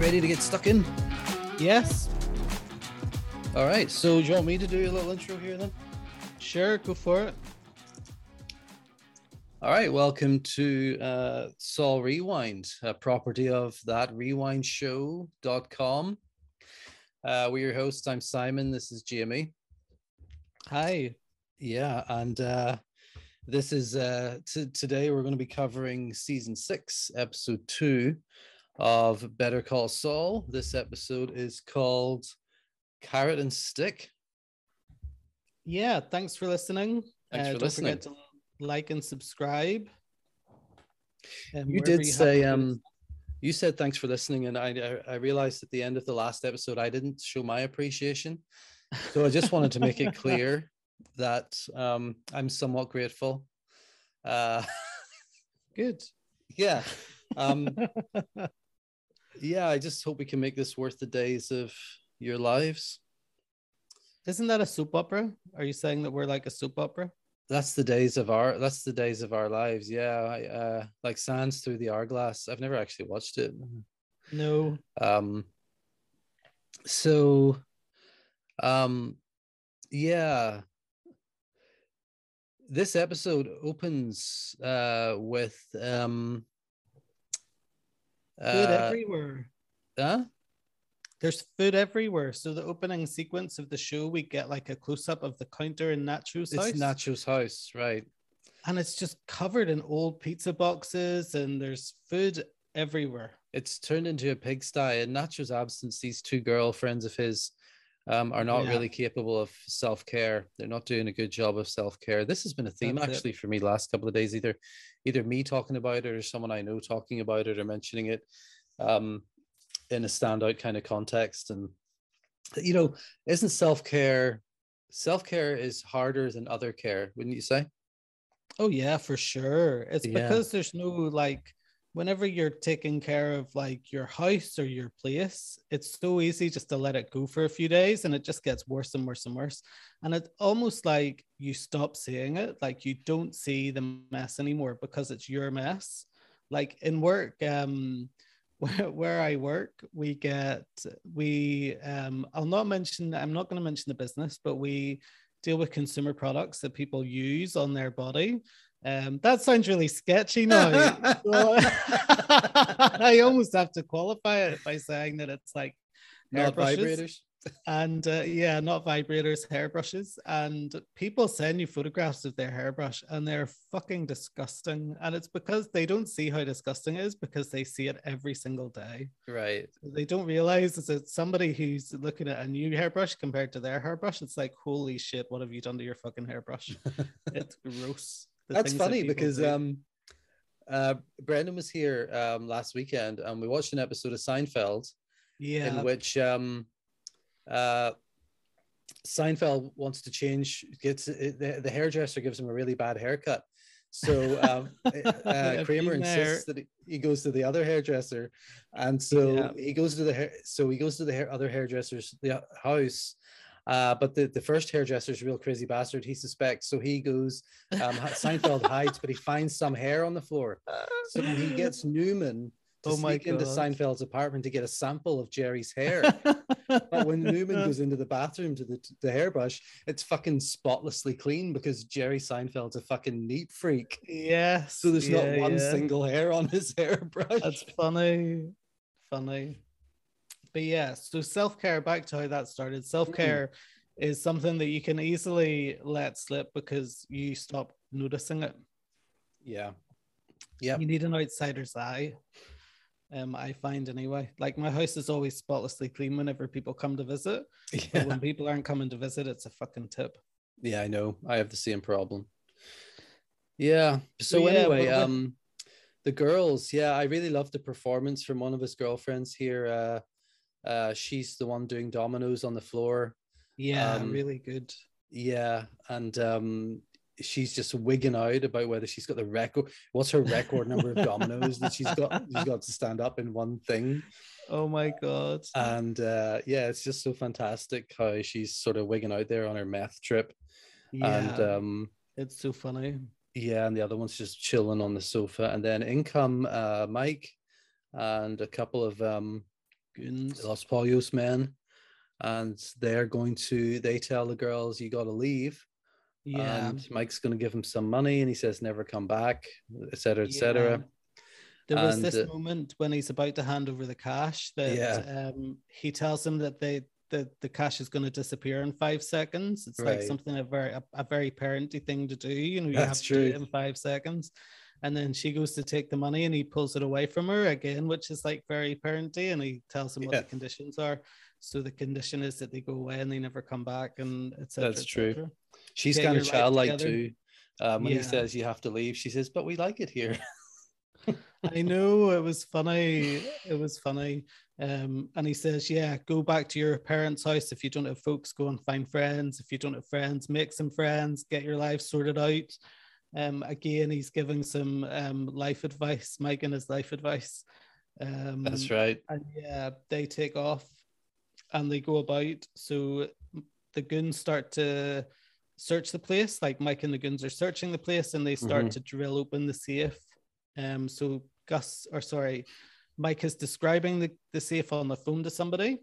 You ready to get stuck in? Yes. All right. So do you want me to do a little intro here then? Sure. Go for it. All right. Welcome to Saul Rewind, a property of thatrewindshow.com. We're your hosts. I'm Simon. This is Jimmy. Hi. Yeah. And this is today we're going to be covering season 6, episode 2 of Better Call Saul. This episode is called Carrot and Stick. Yeah, thanks for listening. Don't forget to like and subscribe. And you did say you said thanks for listening, and I realized at the end of the last episode I didn't show my appreciation, so I just wanted to make it clear that I'm somewhat grateful. Good. Yeah. Yeah, I just hope we can make this worth the days of your lives. Isn't that a soap opera? Are you saying that we're like a soap opera? That's the days of our lives. Yeah, I like Sands Through the Hourglass. I've never actually watched it. No. Yeah. This episode opens with food everywhere. Huh? There's food everywhere. So the opening sequence of the show, we get like a close-up of the counter in Nacho's house. It's Nacho's house, right. And it's just covered in old pizza boxes, and there's food everywhere. It's turned into a pigsty. In Nacho's absence, these two girlfriends of his are not really capable of self-care. They're not doing a good job of self-care. This has been a theme for me last couple of days, either me talking about it or someone I know talking about it or mentioning it in a standout kind of context. And, you know, isn't self-care is harder than other care, wouldn't you say? Oh yeah, for sure. It's because there's no, like, whenever you're taking care of like your house or your place, it's so easy just to let it go for a few days, and it just gets worse and worse and worse. And it's almost like you stop seeing it. Like you don't see the mess anymore because it's your mess. Like in work, where I work, I'm not going to mention the business, but we deal with consumer products that people use on their body. That sounds really sketchy now. I almost have to qualify it by saying that it's like not vibrators and not vibrators, hairbrushes. And people send you photographs of their hairbrush, and they're fucking disgusting. And it's because they don't see how disgusting it is because they see it every single day. Right. They don't realize that somebody who's looking at a new hairbrush compared to their hairbrush, it's like, holy shit, what have you done to your fucking hairbrush? It's gross. That's funny because Brendan was here last weekend, and we watched an episode of Seinfeld in which Seinfeld wants to change, the hairdresser gives him a really bad haircut. So Kramer insists that he goes to the other hairdresser. And so he goes to the other hairdresser's house. But the first hairdresser's a real crazy bastard, he suspects. So he goes, Seinfeld hides, but he finds some hair on the floor. So he gets Newman to sneak into Seinfeld's apartment to get a sample of Jerry's hair. But when Newman goes into the bathroom to the hairbrush, it's fucking spotlessly clean because Jerry Seinfeld's a fucking neat freak. Yeah. So there's not one single hair on his hairbrush. That's funny. Funny. But yeah, so self-care, back to how that started. Self-care is something that you can easily let slip because you stop noticing it. Yeah. Yeah. You need an outsider's eye, I find anyway. Like my house is always spotlessly clean whenever people come to visit. Yeah. But when people aren't coming to visit, it's a fucking tip. Yeah, I know. I have the same problem. Yeah. So anyway, the girls, I really loved the performance from one of his girlfriends here. She's the one doing dominoes on the floor. Yeah, really good. Yeah, and she's just wigging out about whether she's got the record. What's her record number of dominoes that she's got? She's got to stand up in one thing. Oh my god! And it's just so fantastic how she's sort of wigging out there on her meth trip. Yeah, and it's so funny. Yeah, and the other one's just chilling on the sofa, and then in come Mike and a couple of goons, Los Pollos men, and they're going to, they tell the girls, you got to leave. Yeah. And Mike's going to give him some money, and he says, never come back, et cetera, et cetera. There was this moment when he's about to hand over the cash that he tells them that the cash is going to disappear in 5 seconds. It's like something, a very parenty thing to do. You know, you have to do it in 5 seconds. And then she goes to take the money and he pulls it away from her again, which is like very parenty. And he tells them what the conditions are. So the condition is that they go away and they never come back, and et cetera. That's true. Et cetera. She's kind of childlike too. When he says you have to leave, she says, but we like it here. I know, it was funny. It was funny. And he says, go back to your parents' house. If you don't have folks, go and find friends. If you don't have friends, make some friends, get your life sorted out. Again, he's giving some life advice, Mike and his life advice. That's right. And they take off and they go about. So the goons start to search the place. Like Mike and the goons are searching the place, and they start to drill open the safe. So Mike is describing the safe on the phone to somebody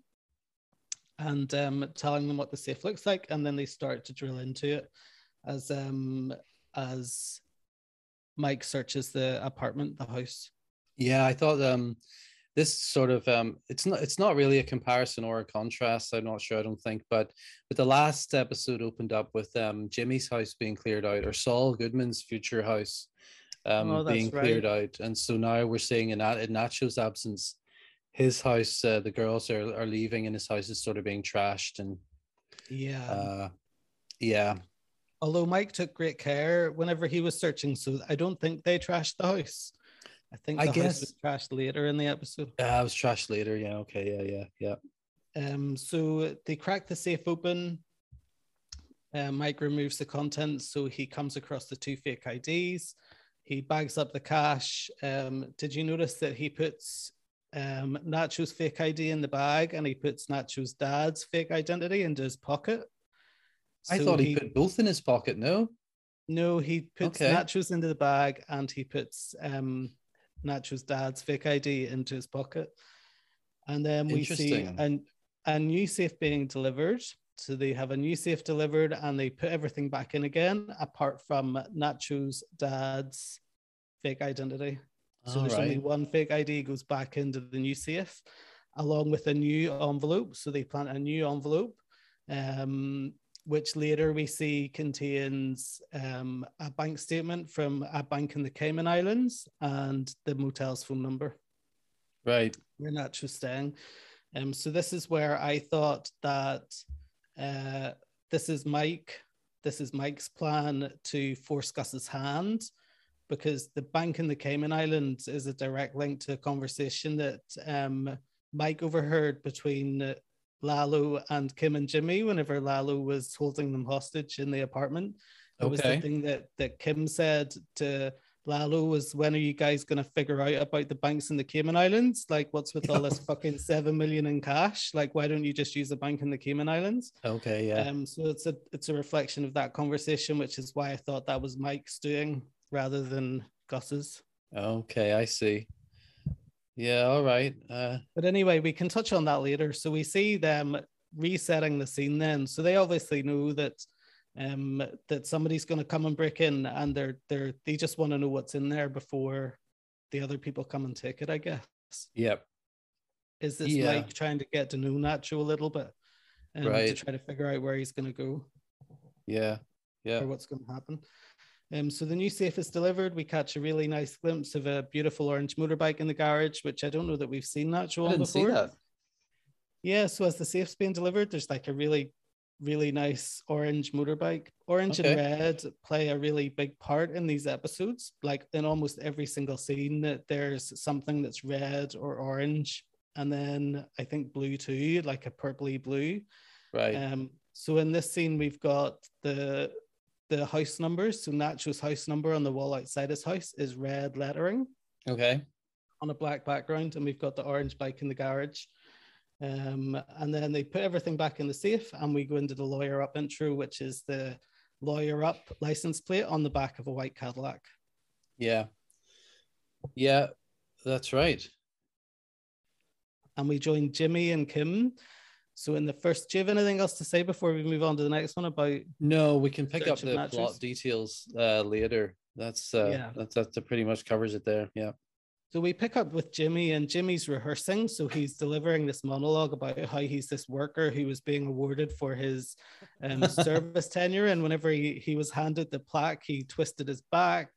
and telling them what the safe looks like, and then they start to drill into it as Mike searches the apartment, the house. Yeah, I thought this sort of it's not really a comparison or a contrast, I'm not sure, I don't think, but the last episode opened up with Jimmy's house being cleared out, or Saul Goodman's future house being cleared out. And so now we're seeing in Nacho's absence, his house, the girls are leaving, and his house is sort of being trashed. And although Mike took great care whenever he was searching, so I don't think they trashed the house. I think the house was trashed later in the episode. It was trashed later. Yeah. Okay. Yeah. So they crack the safe open. Mike removes the contents, so he comes across the two fake IDs. He bags up the cash. Did you notice that he puts Nacho's fake ID in the bag, and he puts Nacho's dad's fake identity into his pocket? So I thought he put both in his pocket, no? No, he puts Nacho's into the bag, and he puts Nacho's dad's fake ID into his pocket. And then we see a new safe being delivered. So they have a new safe delivered, and they put everything back in again, apart from Nacho's dad's fake identity. So there's only one fake ID goes back into the new safe, along with a new envelope. So they plant a new envelope, which later we see contains a bank statement from a bank in the Cayman Islands and the motel's phone number. Right. Where Nacho's staying. So this is where I thought that... This is Mike's plan to force Gus's hand, because the bank in the Cayman Islands is a direct link to a conversation that Mike overheard between Lalo and Kim and Jimmy whenever Lalo was holding them hostage in the apartment. It was the thing that Kim said to Lalo was, when are you guys going to figure out about the banks in the Cayman Islands? Like, what's with all this fucking 7 million in cash? Like, why don't you just use the bank in the Cayman Islands? Okay, yeah. So it's a reflection of that conversation, which is why I thought that was Mike's doing rather than Gus's. Okay, I see. Yeah, all right. But anyway, we can touch on that later. So we see them resetting the scene then. So they obviously know that somebody's going to come and break in, and they just want to know what's in there before the other people come and take it, I guess. Yep. Is this Mike trying to get to know Nacho a little bit, and to try to figure out where he's going to go? Yeah, yeah. Or what's going to happen? So the new safe is delivered. We catch a really nice glimpse of a beautiful orange motorbike in the garage, which I don't know that we've seen Nacho on before. I didn't see that. Yeah. So as the safe's being delivered, there's like a really nice orange motorbike. Orange and red play a really big part in these episodes. Like in almost every single scene, that there's something that's red or orange, and then I think blue too, like a purpley blue. Right. So in this scene, we've got the house numbers. So Nacho's house number on the wall outside his house is red lettering. Okay. On a black background, and we've got the orange bike in the garage. And then they put everything back in the safe, and we go into the lawyer up intro, which is the lawyer up license plate on the back of a white Cadillac. Yeah, that's right. and we join Jimmy and Kim. So in the first, do you have anything else to say before we move on to the next one about? No, we can pick up the plot details later. That pretty much covers it there. Yeah. So we pick up with Jimmy, and Jimmy's rehearsing. So he's delivering this monologue about how he's this worker who was being awarded for his service tenure. And whenever he was handed the plaque, he twisted his back.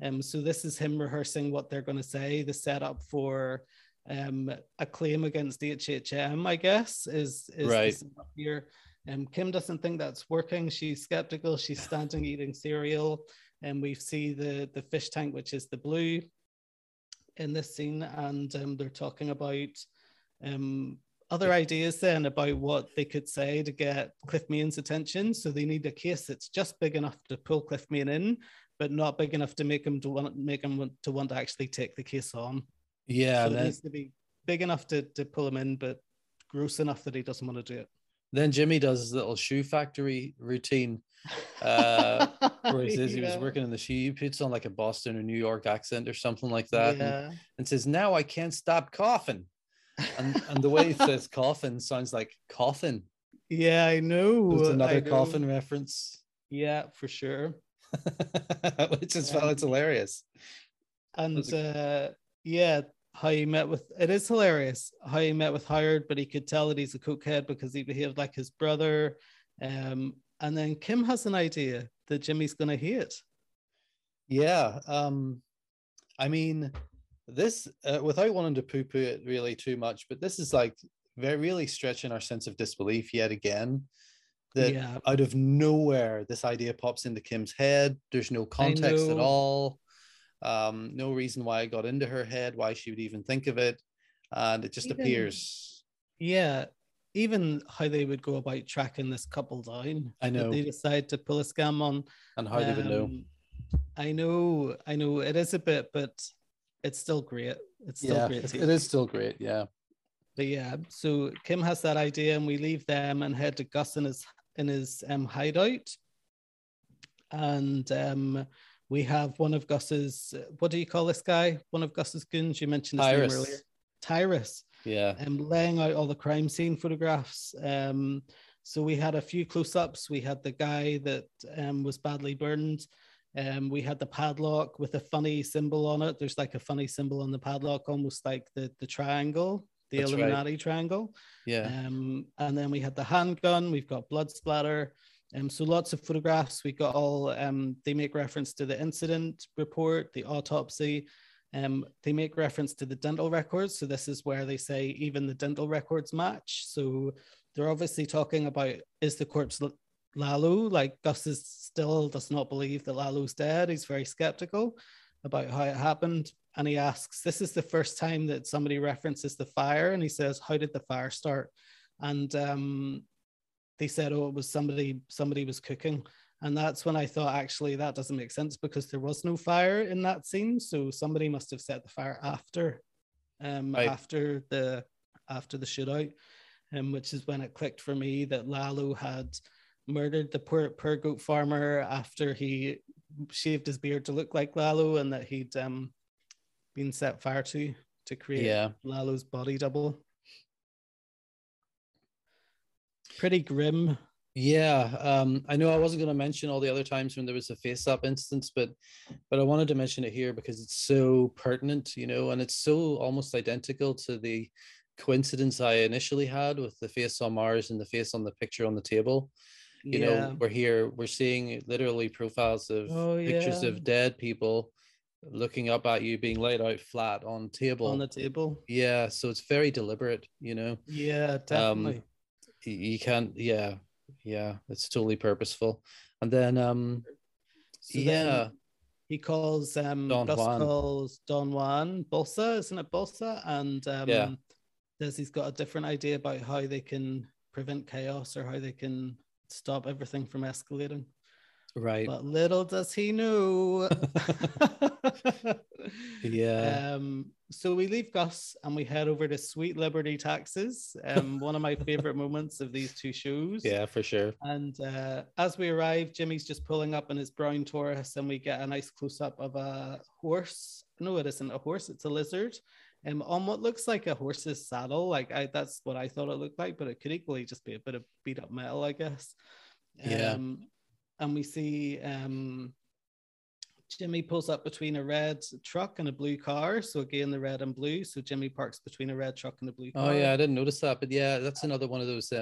And so this is him rehearsing what they're going to say, the setup for a claim against HHM, I guess, is right up here. Kim doesn't think that's working. She's skeptical. She's standing eating cereal. And we see the fish tank, which is the blue in this scene. And they're talking about other ideas then about what they could say to get Cliff Main's attention. So they need a case that's just big enough to pull Cliff Main in, but not big enough to make him want to actually take the case on. Yeah, so it needs to be big enough to pull him in, but gross enough that he doesn't want to do it. Then Jimmy does his little shoe factory routine, where he says he was working in the shoe. He puts on like a Boston or New York accent or something like that, and says, "Now I can't stop coughing," and the way he says "coughing" sounds like "coffin." Yeah, I know. There's another coffin reference. Yeah, for sure. Which is it's hilarious. And how he met with it is hilarious how he met with Howard, but he could tell that he's a cokehead because he behaved like his brother. And then Kim has an idea that Jimmy's gonna hate. Yeah, I mean, this without wanting to poo-poo it really too much, but this is like very really stretching our sense of disbelief yet again. Out of nowhere, this idea pops into Kim's head. There's no context at all. No reason why it got into her head, why she would even think of it, and it just appears. Yeah, even how they would go about tracking this couple down. I know. They decide to pull a scam on. And how they would know. I know. It is a bit, but it's still great. It's still great. It is still great, yeah. But yeah, so Kim has that idea, and we leave them and head to Gus in his hideout. And we have one of Gus's, what do you call this guy? One of Gus's goons, you mentioned his name earlier. Tyrus. Yeah. Laying out all the crime scene photographs. So we had a few close-ups. We had the guy that was badly burned. We had the padlock with a funny symbol on it. There's like a funny symbol on the padlock, almost like the triangle, the That's Illuminati triangle. Yeah. And then we had the handgun. We've got blood splatter. So lots of photographs. We got all, they make reference to the incident report, the autopsy. They make reference to the dental records. So this is where they say even the dental records match. So they're obviously talking about, is the corpse Lalo? Like Gus still does not believe that Lalo's dead. He's very skeptical about how it happened. And he asks, this is the first time that somebody references the fire. And he says, how did the fire start? And they said, oh, it was somebody was cooking. And that's when I thought, actually, that doesn't make sense because there was no fire in that scene. So somebody must have set the fire after the shootout, which is when it clicked for me that Lalo had murdered the poor goat farmer after he shaved his beard to look like Lalo, and that he'd been set fire to create Lalo's body double. Pretty grim. Yeah. I know I wasn't going to mention all the other times when there was a face-up instance, but I wanted to mention it here because it's so pertinent, you know, and it's so almost identical to the coincidence I initially had with the face on Mars and the face on the picture on the table. You know, we're seeing literally profiles of pictures of dead people looking up at you being laid out flat on the table. Yeah. So it's very deliberate, you know? Yeah, definitely. You can't, it's totally purposeful. And then he calls calls Don Juan Bolsa, isn't it? Bolsa, and says he's got a different idea about how they can prevent chaos or how they can stop everything from escalating. Right. But little does he know. Yeah. So we leave Gus and we head over to Sweet Liberty Taxes. One of my favorite moments of these two shows. Yeah, for sure. And as we arrive, Jimmy's just pulling up in his brown Taurus, and we get a nice close up of a horse No, it isn't a horse. It's a lizard. On what looks like a horse's saddle. That's what I thought it looked like, but it could equally just be a bit of beat up metal, I guess. And we see Jimmy pulls up between a red truck and a blue car. So again, the red and blue. So Jimmy parks between a red truck and a blue car. Oh yeah, I didn't notice that. But yeah, that's another one of those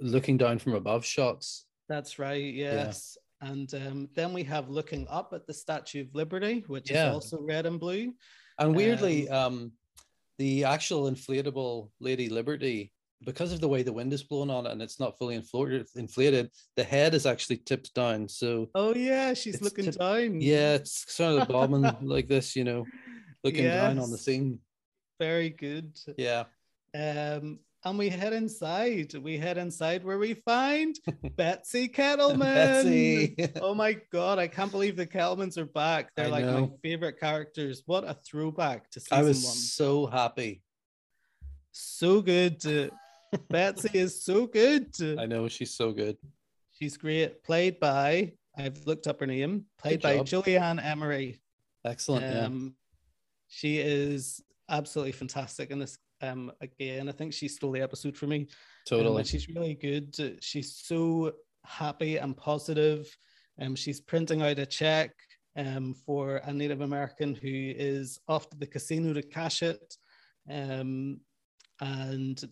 looking down from above shots. That's right, yes. Yeah. And then we have looking up at the Statue of Liberty, which is also red and blue. And weirdly, the actual inflatable Lady Liberty, because of the way the wind is blowing on it and it's not fully inflated, the head is actually tipped down. So she's looking down. Yeah, it's sort of bombing like this, looking down on the scene. Very good. Yeah. And we head inside. We head inside where we find Betsy Kettleman. Betsy. Oh my God, I can't believe the Kettlemans are back. They're my favorite characters. What a throwback to season one. I was so happy. So good. Betsy is so good. I know, she's so good. She's great. Played by, I've looked up her name, played by Julianne Emery. Excellent. She is absolutely fantastic in this. Again, I think she stole the episode for me. Totally. She's really good. She's so happy and positive. She's printing out a check for a Native American who is off to the casino to cash it. And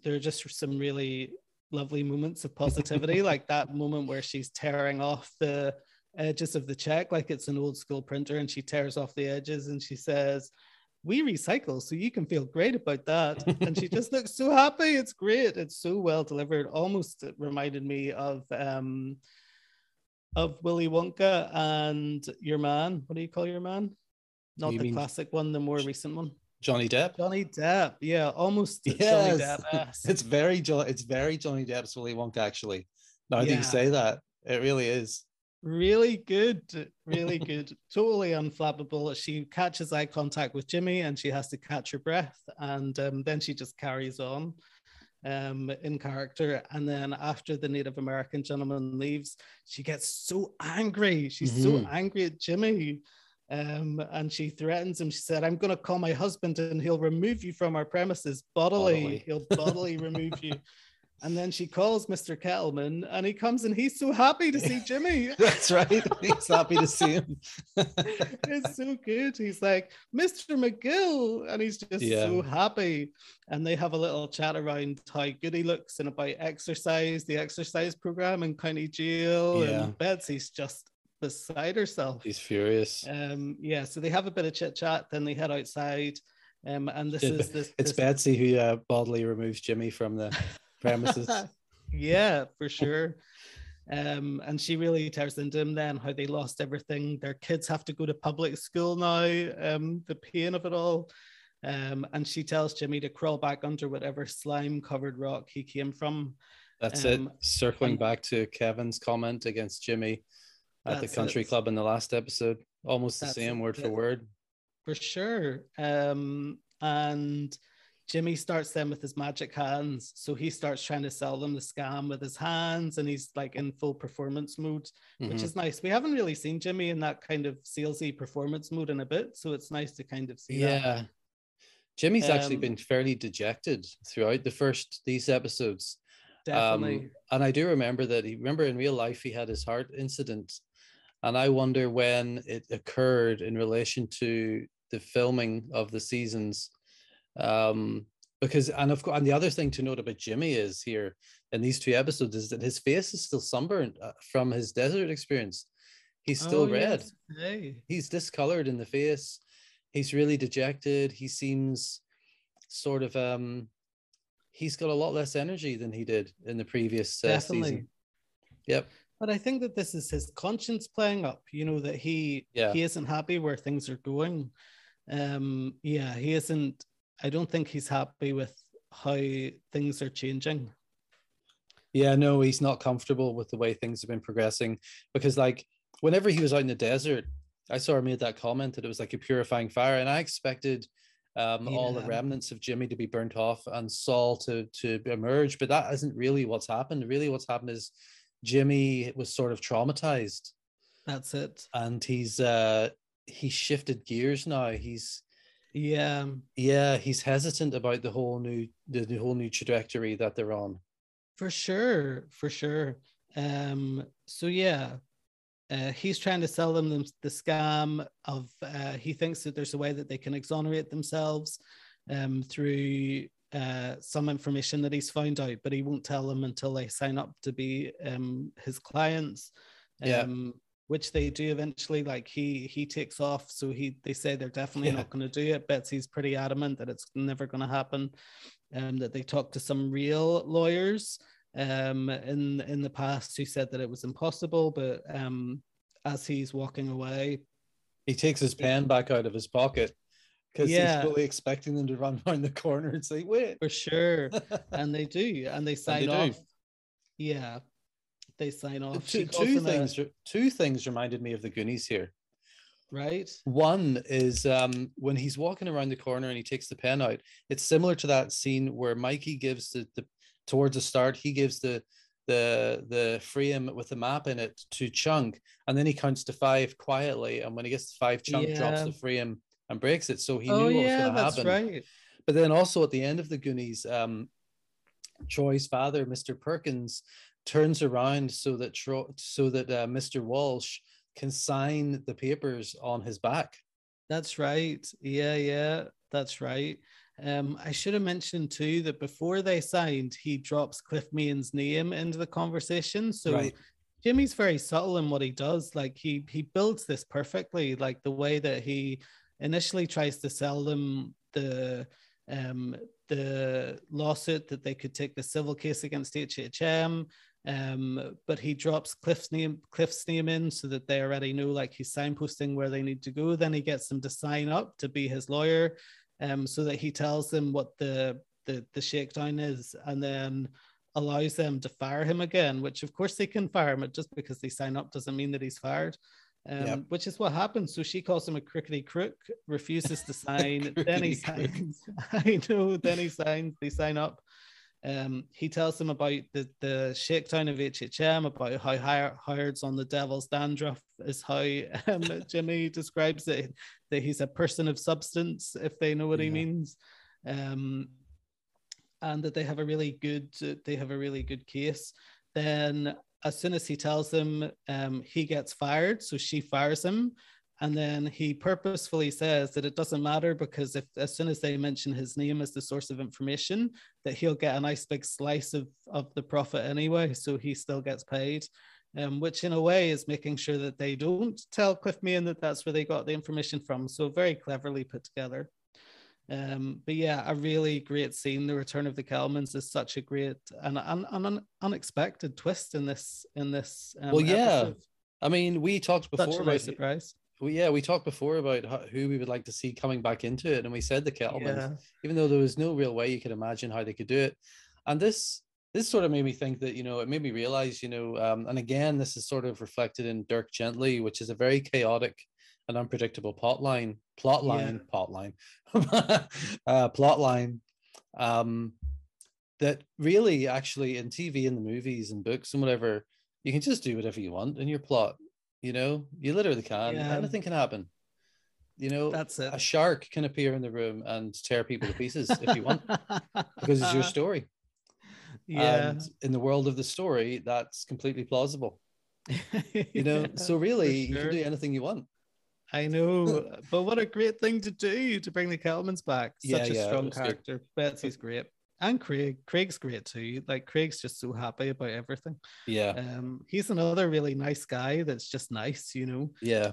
there are just some really lovely moments of positivity, like that moment where she's tearing off the edges of the check, like it's an old school printer, and she tears off the edges and she says, "We recycle, so you can feel great about that." And she just looks so happy. It's great. It's so well delivered. Almost reminded me of Willy Wonka and your man. What do you call your man? Not the classic one, the more recent one. Johnny Depp. Johnny Depp. Yeah, almost. Yes. Johnny Depp. It's very Johnny Depp's Willy Wonka, actually. Now that you say that, it really is. Really good. Totally unflappable. She catches eye contact with Jimmy and she has to catch her breath, and then she just carries on in character. And then after the Native American gentleman leaves, she gets so angry. She's so angry at Jimmy, and she threatens him. She said, "I'm going to call my husband and he'll remove you from our premises bodily. He'll bodily remove you." And then she calls Mr. Kettleman and he comes and he's so happy to see Jimmy. That's right. He's happy to see him. It's so good. He's like, "Mr. McGill." And he's just so happy. And they have a little chat around how good he looks and about exercise, the exercise program in county jail. Yeah. And Betsy's just beside herself. He's furious. So they have a bit of chit chat. Then they head outside. And this is this. It's Betsy who bodily removes Jimmy from the premises. Yeah, for sure. And she really tears into him then how they lost everything. Their kids have to go to public school now, the pain of it all. And she tells Jimmy to crawl back under whatever slime covered rock he came from. That's it. Circling back to Kevin's comment against Jimmy at the country club in the last episode. Almost the same word for word. For sure. And Jimmy starts them with his magic hands. So he starts trying to sell them the scam with his hands, and he's like in full performance mode, which is nice. We haven't really seen Jimmy in that kind of salesy performance mode in a bit. So it's nice to kind of see that. Yeah. Jimmy's actually been fairly dejected throughout these episodes. Definitely. And I do remember that in real life, he had his heart incident. And I wonder when it occurred in relation to the filming of the seasons. Because the other thing to note about Jimmy is here in these two episodes is that his face is still sunburned from his desert experience. He's still red. Yes. Hey. He's discolored in the face. He's really dejected. He seems sort of he's got a lot less energy than he did in the previous season. Yep. But I think that this is his conscience playing up. That he isn't happy where things are going. He isn't. I don't think he's happy with how things are changing. Yeah, no, he's not comfortable with the way things have been progressing, because whenever he was out in the desert, I saw him made that comment that it was like a purifying fire, and I expected all the remnants of Jimmy to be burnt off and Saul to emerge, but that isn't really what's happened. Really what's happened is Jimmy was sort of traumatized. That's it. And he's he shifted gears now. He's hesitant about the whole new trajectory that they're on. For sure. He's trying to sell them the scam of, he thinks that there's a way that they can exonerate themselves through some information that he's found out, but he won't tell them until they sign up to be his clients, which they do eventually. Like he takes off, so they say they're definitely not going to do it. Betsy's pretty adamant that it's never going to happen, that they talked to some real lawyers in the past who said that it was impossible, but as he's walking away, he takes his pen back out of his pocket because he's fully expecting them to run around the corner and say, wait. For sure. And they do, and they sign off. Yeah, they sign off. Two things reminded me of the Goonies here. Right. One is when he's walking around the corner and he takes the pen out, it's similar to that scene where Mikey gives towards the start, he gives the frame with the map in it to Chunk, and then he counts to five quietly, and when he gets to five, Chunk drops the frame and breaks it. So he knew what was going to happen. Right. But then also at the end of the Goonies, Troy's father, Mr. Perkins, turns around so that Mr. Walsh can sign the papers on his back. That's right. Yeah, that's right. I should have mentioned too that before they signed, he drops Cliff Main's name into the conversation. So Jimmy's very subtle in what he does. Like he builds this perfectly, like the way that he initially tries to sell them the lawsuit that they could take the civil case against HHM. But he drops Cliff's name in so that they already know, like he's signposting where they need to go. Then he gets them to sign up to be his lawyer, so that he tells them what the shakedown is, and then allows them to fire him again, which of course they can fire him, but just because they sign up doesn't mean that he's fired, which is what happens. So she calls him a crickety crook, refuses to sign, then he signs. I know, then he signs, they sign up. He tells them about the shakedown of HHM, about how Howard's on the devil's dandruff is how Jimmy describes it, that he's a person of substance, if they know what he means, and that they have a really good case. Then as soon as he tells them, he gets fired, so she fires him. And then he purposefully says that it doesn't matter because as soon as they mention his name as the source of information, that he'll get a nice big slice of the profit anyway, so he still gets paid, which in a way is making sure that they don't tell Cliff Main that that's where they got the information from. So very cleverly put together. A really great scene. The Return of the Kettlemans is such a great and unexpected twist in this episode. I mean, we talked before about surprise. We talked before about who we would like to see coming back into it, and we said the Kettlemans, even though there was no real way you could imagine how they could do it. And this sort of made me think that, it made me realize, and again, this is sort of reflected in Dirk Gently, which is a very chaotic and unpredictable plotline. That really actually in TV and the movies and books and whatever, you can just do whatever you want in your plot. You literally can. Anything can happen. That's it. A shark can appear in the room and tear people to pieces if you want, because it's your story. Yeah. And in the world of the story, that's completely plausible. So really, you can do anything you want. I know, but what a great thing to do to bring the Kettlemans back. Such a strong character. Good. Betsy's great. And Craig's great too. Like Craig's just so happy about everything. Yeah. He's another really nice guy that's just nice, Yeah.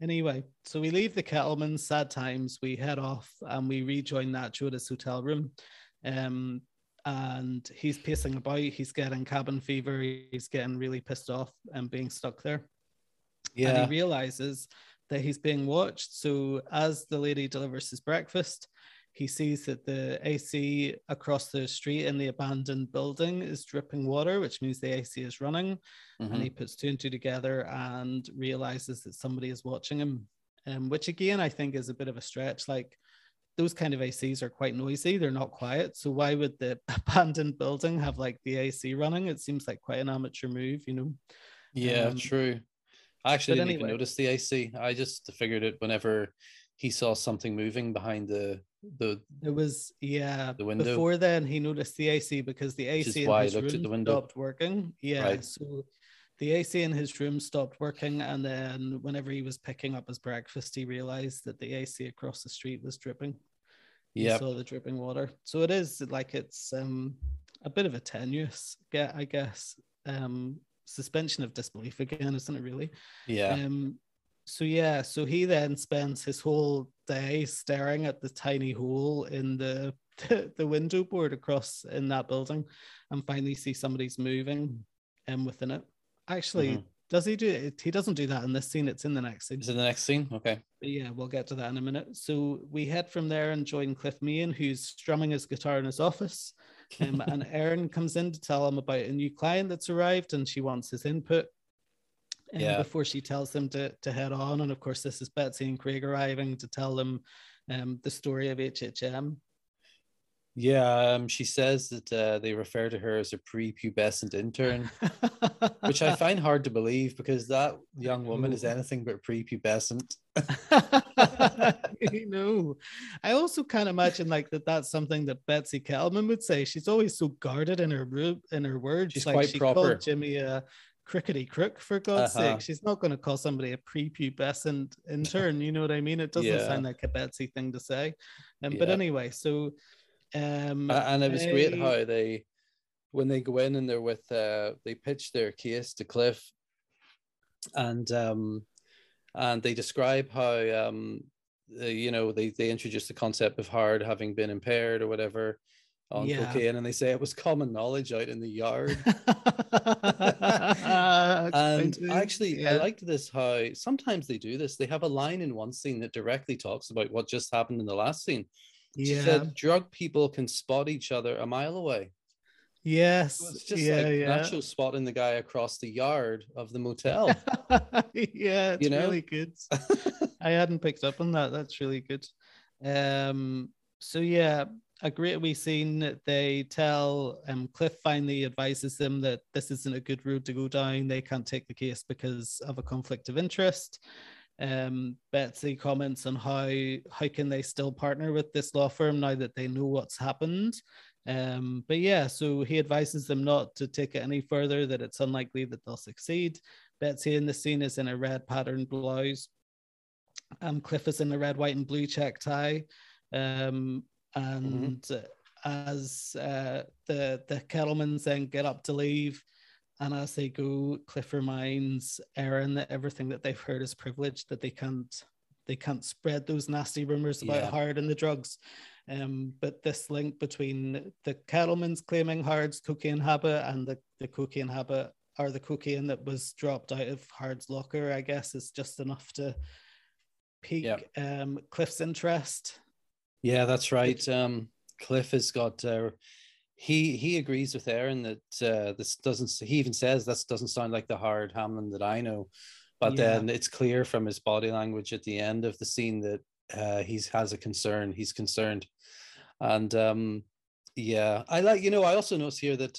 Anyway, so we leave the Kettleman, sad times. We head off and we rejoin Nacho at his hotel room. And he's pacing about. He's getting cabin fever. He's getting really pissed off and being stuck there. Yeah. And he realizes that he's being watched. So as the lady delivers his breakfast, he sees that the AC across the street in the abandoned building is dripping water, which means the AC is running. Mm-hmm. And he puts two and two together and realizes that somebody is watching him, which again, I think is a bit of a stretch. Like those kind of ACs are quite noisy. They're not quiet. So why would the abandoned building have like the AC running? It seems like quite an amateur move, Yeah, true. I actually didn't even notice the AC. I just figured it whenever he saw something moving behind the it was the window. Before then he noticed the AC because the AC in his room stopped working. Yeah, right. So the AC in his room stopped working, and then whenever he was picking up his breakfast, he realized that the AC across the street was dripping. Yeah, saw the dripping water. So it is like it's a bit of a tenuous, I guess, suspension of disbelief again, isn't it? Really? Yeah. So yeah, so he then spends his whole day staring at the tiny hole in the window board across in that building, and finally see somebody's moving, within it. Actually, does he do it? He doesn't do that in this scene. It's in the next scene. It's in the next scene. Okay. But yeah, we'll get to that in a minute. So we head from there and join Cliff Main, who's strumming his guitar in his office. And Erin comes in to tell him about a new client that's arrived, and she wants his input. Before she tells him to head on. And of course, this is Betsy and Craig arriving to tell them the story of HHM. Yeah, she says that they refer to her as a prepubescent intern, which I find hard to believe because that young woman is anything but prepubescent. You know, I also can't imagine like that's something that Betsy Kettleman would say. She's always so guarded in her words. She's like, quite proper. She called Jimmy a crickety crook, for God's sake. She's not going to call somebody a prepubescent intern. You know what I mean? It doesn't sound like a Betsy thing to say. But anyway, so. And it was great how they, when they go in and they're with, they pitch their case to Cliff, and they describe how, you know, they introduce the concept of Howard having been impaired or whatever on cocaine, and they say it was common knowledge out in the yard. And actually, I liked this how sometimes they do this. They have a line in one scene that directly talks about what just happened in the last scene. She said, drug people can spot each other a mile away. Yes. So it's just Nacho spotting the guy across the yard of the motel. It's really good. I hadn't picked up on that. That's really good. So yeah, a great wee scene. They tell, Cliff finally advises them that this isn't a good road to go down. They can't take the case because of a conflict of interest. Betsy comments on how can they still partner with this law firm now that they know what's happened. But yeah, so he advises them not to take it any further, that it's unlikely that they'll succeed. Betsy in the scene is in a red patterned blouse. Cliff is in a red, white and blue check tie. And as the Kettlemans then get up to leave, and as they go, Cliff reminds Erin that everything that they've heard is privilege, that they can't spread those nasty rumors about Howard and the drugs. But this link between the Kettlemans claiming Howard's cocaine habit and the cocaine habit, or the cocaine that was dropped out of Howard's locker, I guess, is just enough to pique Cliff's interest. Yeah, that's right. Cliff has got... He agrees with Erin that this doesn't. He even says this doesn't sound like the Howard Hamlin that I know, but then it's clear from his body language at the end of the scene that he has a concern. He's concerned, and I like. You know, I also notice here that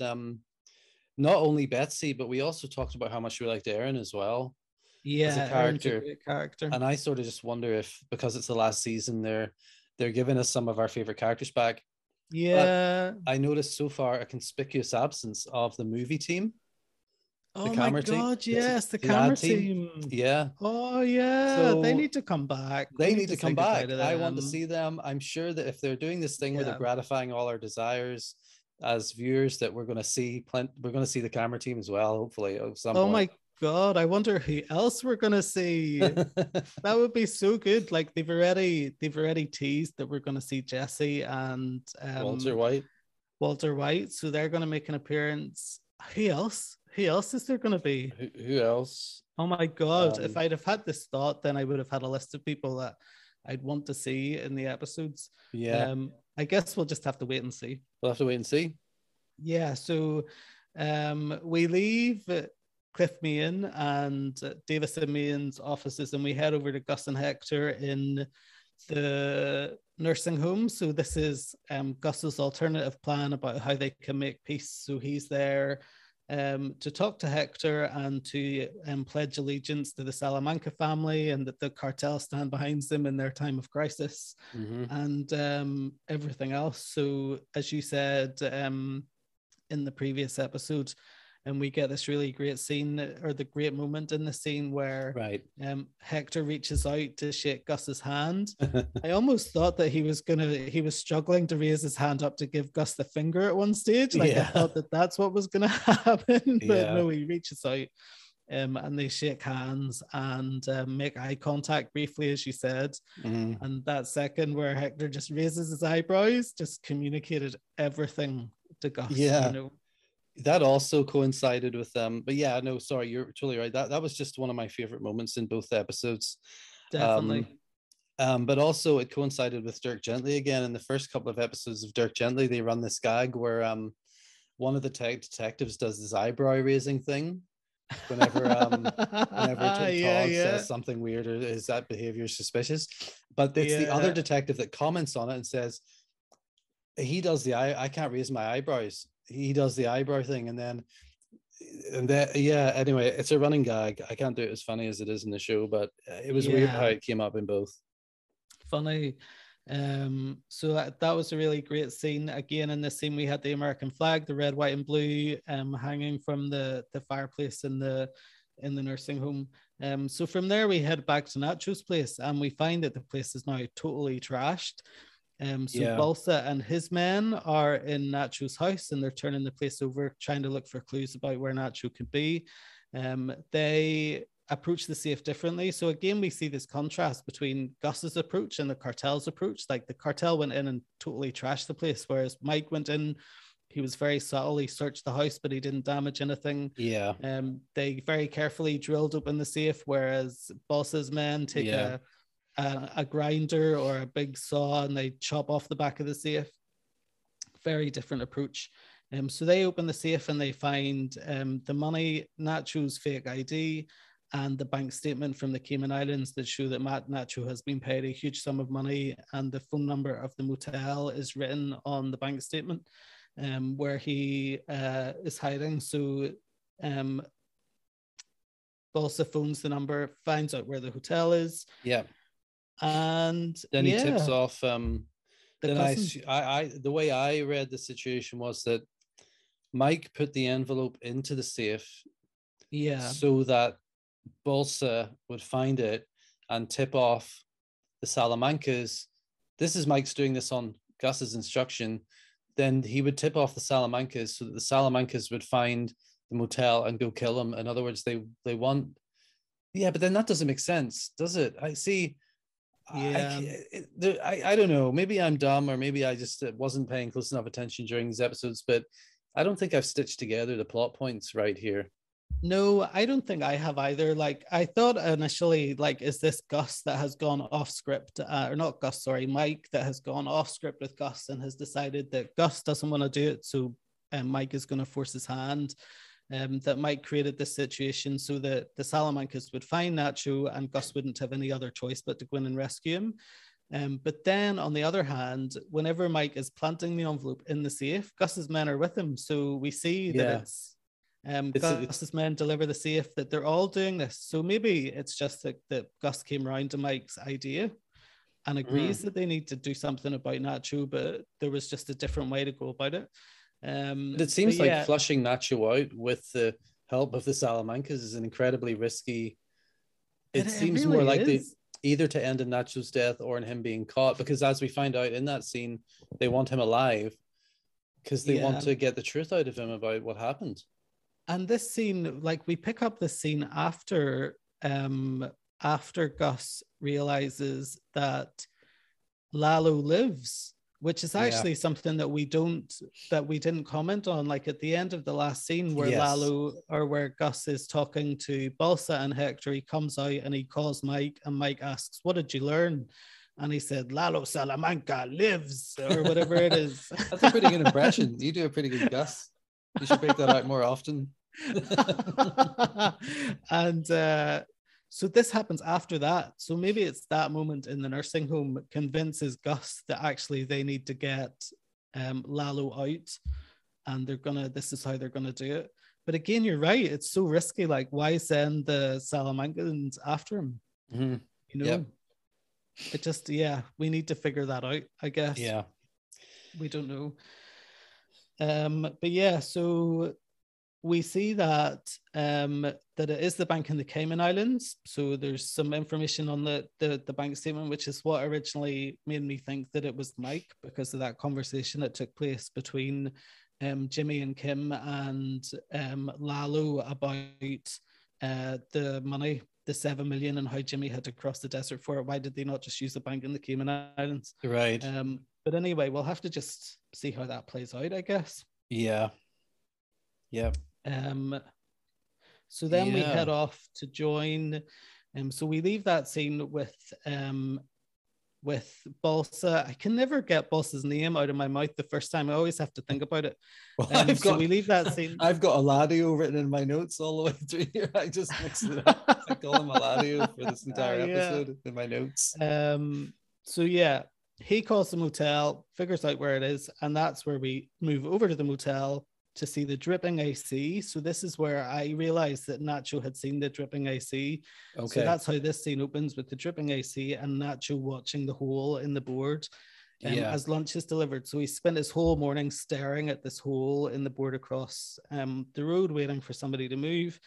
not only Betsy, but we also talked about how much we liked Erin as well. Yeah, as a character, and I sort of just wonder if because it's the last season, they're giving us some of our favorite characters back. Yeah, but I noticed so far a conspicuous absence of the movie team. Oh my God! Yes, the camera team. Yeah. Oh yeah, so they need to come back. They need to come back. I want to see them. I'm sure that if they're doing this thing where they're gratifying all our desires as viewers, that we're going to see we're going to see the camera team as well. Hopefully, at some point. My God, I wonder who else we're gonna see. That would be so good. Like they've already teased that we're gonna see Jesse and Walter White. So they're gonna make an appearance. Who else is there gonna be? Who else? Oh my God! If I'd have had this thought, then I would have had a list of people that I'd want to see in the episodes. Yeah. I guess we'll just have to wait and see. We'll have to wait and see. Yeah. So, we leave Cliff Main and Davis and Main's offices, and we head over to Gus and Hector in the nursing home. So this is Gus's alternative plan about how they can make peace. So he's there to talk to Hector and to pledge allegiance to the Salamanca family, and that the cartel stand behind them in their time of crisis, and everything else. So, as you said in the previous episode, and we get this really great scene, or the great moment in the scene where Hector reaches out to shake Gus's hand. I almost thought that he was struggling to raise his hand up to give Gus the finger at one stage. I thought that's what was going to happen, but no, he reaches out and they shake hands and make eye contact briefly, as you said. And that second where Hector just raises his eyebrows, just communicated everything to Gus. Yeah. You know? That also coincided with them. But yeah, no, sorry, you're totally right. That was just one of my favorite moments in both episodes. Definitely. But also it coincided with Dirk Gently again. In the first couple of episodes of Dirk Gently, they run this gag where one of the detectives does this eyebrow raising thing. Whenever Todd says something weird or is that behavior suspicious. But it's the other detective that comments on it and says, I can't raise my eyebrows. He does the eyebrow thing, anyway, it's a running gag. I can't do it as funny as it is in the show, but it was weird how it came up in both. Funny. So that was a really great scene. Again, in this scene, we had the American flag, the red, white, and blue, hanging from the fireplace in the nursing home. So from there, we head back to Nacho's place, and we find that the place is now totally trashed. Bolsa and his men are in Nacho's house, and they're turning the place over, trying to look for clues about where Nacho could be. They approach the safe differently. So again, we see this contrast between Gus's approach and the cartel's approach. Like, the cartel went in and totally trashed the place, whereas Mike went in, he was very subtle, he searched the house, but he didn't damage anything. They very carefully drilled open the safe, whereas Bolsa's men take a grinder or a big saw and they chop off the back of the safe. Very different approach. So they open the safe and they find the money, Nacho's fake ID, and the bank statement from the Cayman Islands that show that Nacho has been paid a huge sum of money, and the phone number of the motel is written on the bank statement where he is hiding. So Bolsa phones the number, finds out where the hotel is. And then he tips off the way I read the situation was that Mike put the envelope into the safe so that Bolsa would find it and tip off the Salamancas. This is Mike's doing this on Gus's instruction. Then he would tip off the Salamancas so that the Salamancas would find the motel and go kill him. In other words, they want but then that doesn't make sense, does it? I see. I don't know, maybe I'm dumb, or maybe I just wasn't paying close enough attention during these episodes, but I don't think I've stitched together the plot points right here. No, I don't think I have either. Like, I thought initially, like, is this Gus that has gone off script, or not Gus, sorry, Mike that has gone off script with Gus and has decided that Gus doesn't want to do it, so Mike is going to force his hand. That Mike created this situation so that the Salamancas would find Nacho and Gus wouldn't have any other choice but to go in and rescue him. But then, on the other hand, whenever Mike is planting the envelope in the safe, Gus's men are with him. So we see that Gus's men deliver the safe, that they're all doing this. So maybe it's just that Gus came around to Mike's idea and agrees that they need to do something about Nacho, but there was just a different way to go about it. It seems like flushing Nacho out with the help of the Salamancas is an incredibly risky. It seems really more likely either to end in Nacho's death or in him being caught, because as we find out in that scene, they want him alive because they want to get the truth out of him about what happened. And this scene, like, we pick up this scene after Gus realizes that Lalo lives, which is actually something that we didn't comment on. Like, at the end of the last scene where Lalo, or where Gus is talking to Bolsa and Hector, he comes out and he calls Mike, and Mike asks, "What did you learn?" And he said, "Lalo Salamanca lives," or whatever it is. That's a pretty good impression. You do a pretty good Gus. You should pick that out more often. And so this happens after that. So maybe it's that moment in the nursing home convinces Gus that actually they need to get Lalo out, and this is how they're going to do it. But again, you're right. It's so risky. Like, why send the Salamancans after him? Mm-hmm. You know? Yep. It just, yeah, we need to figure that out, I guess. Yeah. We don't know. But yeah, so we see that that it is the bank in the Cayman Islands. So there's some information on the bank statement, which is what originally made me think that it was Mike, because of that conversation that took place between Jimmy and Kim and Lalo about the money, the 7 million, and how Jimmy had to cross the desert for it. Why did they not just use the bank in the Cayman Islands? Right. But anyway, we'll have to just see how that plays out, I guess. Yeah. Yeah. So then we head off to join. So we leave that scene with Bolsa. I can never get Bolsa's name out of my mouth the first time. I always have to think about it. Well, we leave that scene. I've got Eladio written in my notes all the way through here. I just mixed it up. I call him Eladio for this entire episode in my notes. So yeah, he calls the motel, figures out where it is, and that's where we move over to the motel to see the dripping AC. So this is where I realized that Nacho had seen the dripping AC. Okay. So that's how this scene opens, with the dripping AC and Nacho watching the hole in the board as lunch is delivered. So he spent his whole morning staring at this hole in the board across the road, waiting for somebody to move.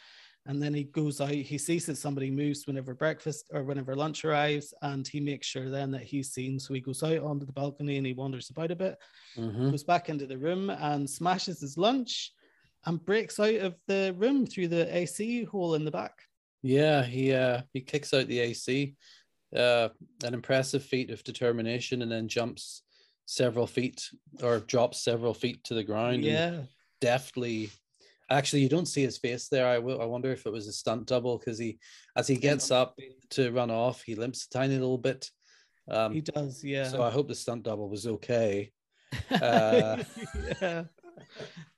And then he goes out, he sees that somebody moves whenever breakfast or whenever lunch arrives, and he makes sure then that he's seen. So he goes out onto the balcony and he wanders about a bit, goes back into the room and smashes his lunch and breaks out of the room through the AC hole in the back. Yeah, he kicks out the AC, an impressive feat of determination, and then jumps several feet, or drops several feet to the ground. Yeah. And deftly... Actually, you don't see his face there. I wonder if it was a stunt double, because as he gets up to run off, he limps a tiny little bit. He does, yeah. So I hope the stunt double was okay. Yeah,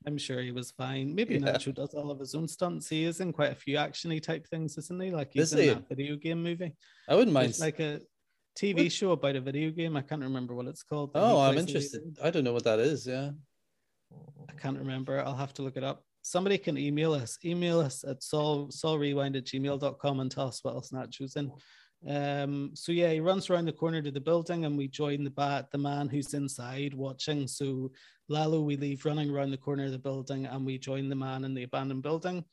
I'm sure he was fine. Maybe Nacho does all of his own stunts. He is in quite a few actiony type things, isn't he? Like he's in that video game movie. I wouldn't mind. It's like a TV show about a video game. I can't remember what it's called. Oh, I'm interested. I don't know what that is. Yeah, I can't remember. I'll have to look it up. Somebody can email us at saulrewind@gmail.com and tell us what else Nacho's in. So yeah, he runs around the corner to the building and we join the man who's inside watching. So Lalo, we leave running around the corner of the building and we join the man in the abandoned building.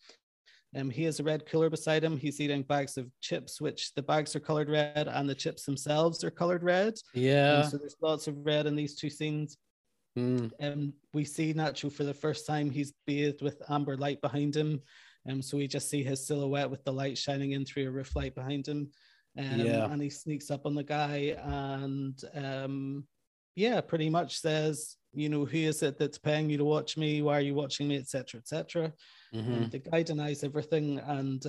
He has a red cooler beside him. He's eating bags of chips, which the bags are colored red and the chips themselves are colored red. Yeah. So there's lots of red in these two scenes. And we see Nacho for the first time. He's bathed with amber light behind him, and so we just see his silhouette with the light shining in through a roof light behind him. And he sneaks up on the guy and pretty much says, you know, who is it that's paying you to watch me? Why are you watching me? Etc. Etc. And the guy denies everything, and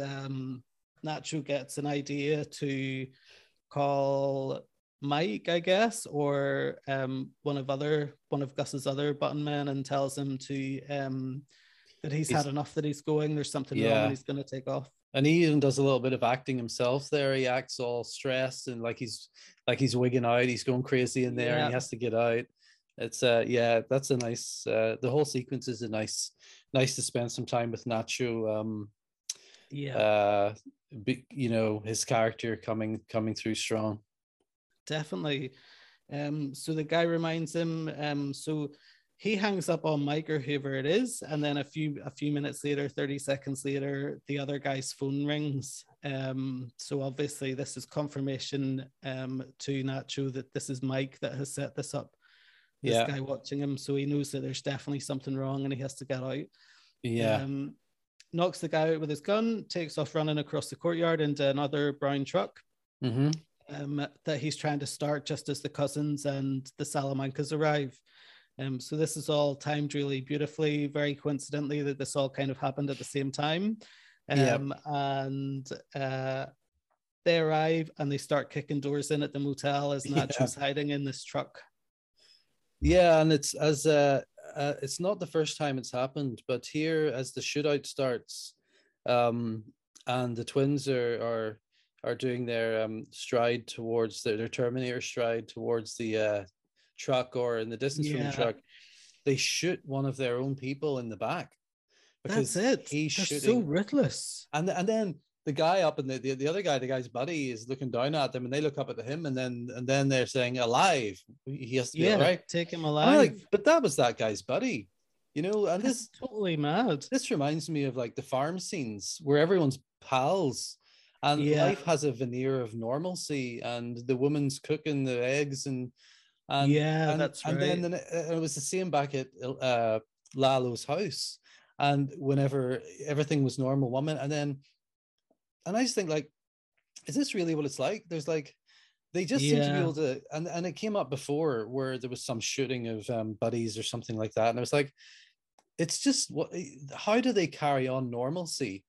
Nacho gets an idea to call Mike, I guess, or one of Gus's other button men, and tells him to that he's had enough, that he's going, there's something wrong, and he's going to take off. And he even does a little bit of acting himself there. He acts all stressed and like he's wigging out, he's going crazy in there, and he has to get out. It's that's a nice the whole sequence is a nice to spend some time with Nacho. You know, his character coming through strong. Definitely. So the guy reminds him, so he hangs up on Mike or whoever it is, and then a few minutes later, 30 seconds later, the other guy's phone rings. So obviously this is confirmation to Nacho that this is Mike that has set this up, this guy watching him, so he knows that there's definitely something wrong and he has to get out. Knocks the guy out with his gun, takes off running across the courtyard into another brown truck that he's trying to start just as the cousins and the Salamancas arrive. So this is all timed really beautifully, very coincidentally that this all kind of happened at the same time. And they arrive and they start kicking doors in at the motel as Nacho's hiding in this truck. Yeah, and it's as it's not the first time it's happened, but here as the shootout starts, and the twins are doing their stride towards their Terminator stride towards the truck, or in the distance from the truck, they shoot one of their own people in the back. Because that's it. He's so ruthless. And then the guy up and the other guy, the guy's buddy, is looking down at them, and they look up at him, and then they're saying alive. He has to be all right. Take him alive. Like, but that was that guy's buddy, you know. And that's totally mad. This reminds me of like the farm scenes where everyone's pals. And life has a veneer of normalcy, and the woman's cooking the eggs, and that's right. And then it was the same back at Lalo's house, and whenever everything was normal, woman, and I just think, like, is this really what it's like? There's like, they just seem to be able to, and it came up before where there was some shooting of buddies or something like that, and I was like, it's just how do they carry on normalcy?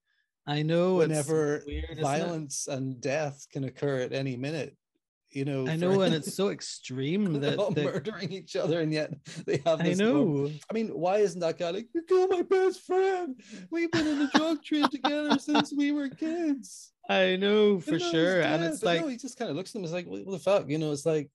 I know, whenever violence and death can occur at any minute, you know. I know, and it's so extreme that they're all murdering each other, and yet they have this. I know. I mean, why isn't that guy like, you killed my best friend? We've been in the drug trade together since we were kids. I know, for sure. And it's like, no, he just kind of looks at them. It's like, what the fuck, you know? It's like,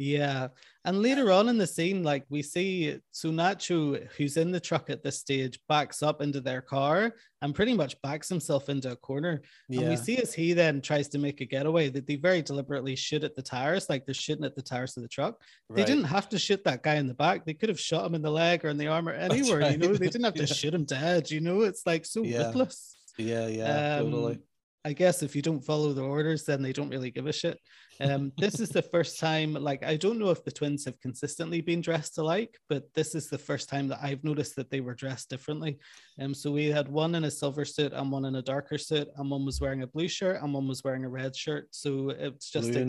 yeah. And later on in the scene, like, we see Nacho, who's in the truck at this stage, backs up into their car and pretty much backs himself into a corner. Yeah. And we see as he then tries to make a getaway that they very deliberately shoot at the tires, like they're shooting at the tires of the truck. Right. They didn't have to shoot that guy in the back. They could have shot him in the leg or in the arm or anywhere, right. You know, they didn't have to shoot him dead, you know, it's like so ruthless. Yeah, totally. I guess if you don't follow the orders, then they don't really give a shit. This is the first time, like, I don't know if the twins have consistently been dressed alike, but this is the first time that I've noticed that they were dressed differently. So we had one in a silver suit and one in a darker suit, and one was wearing a blue shirt and one was wearing a red shirt. So it's just a blue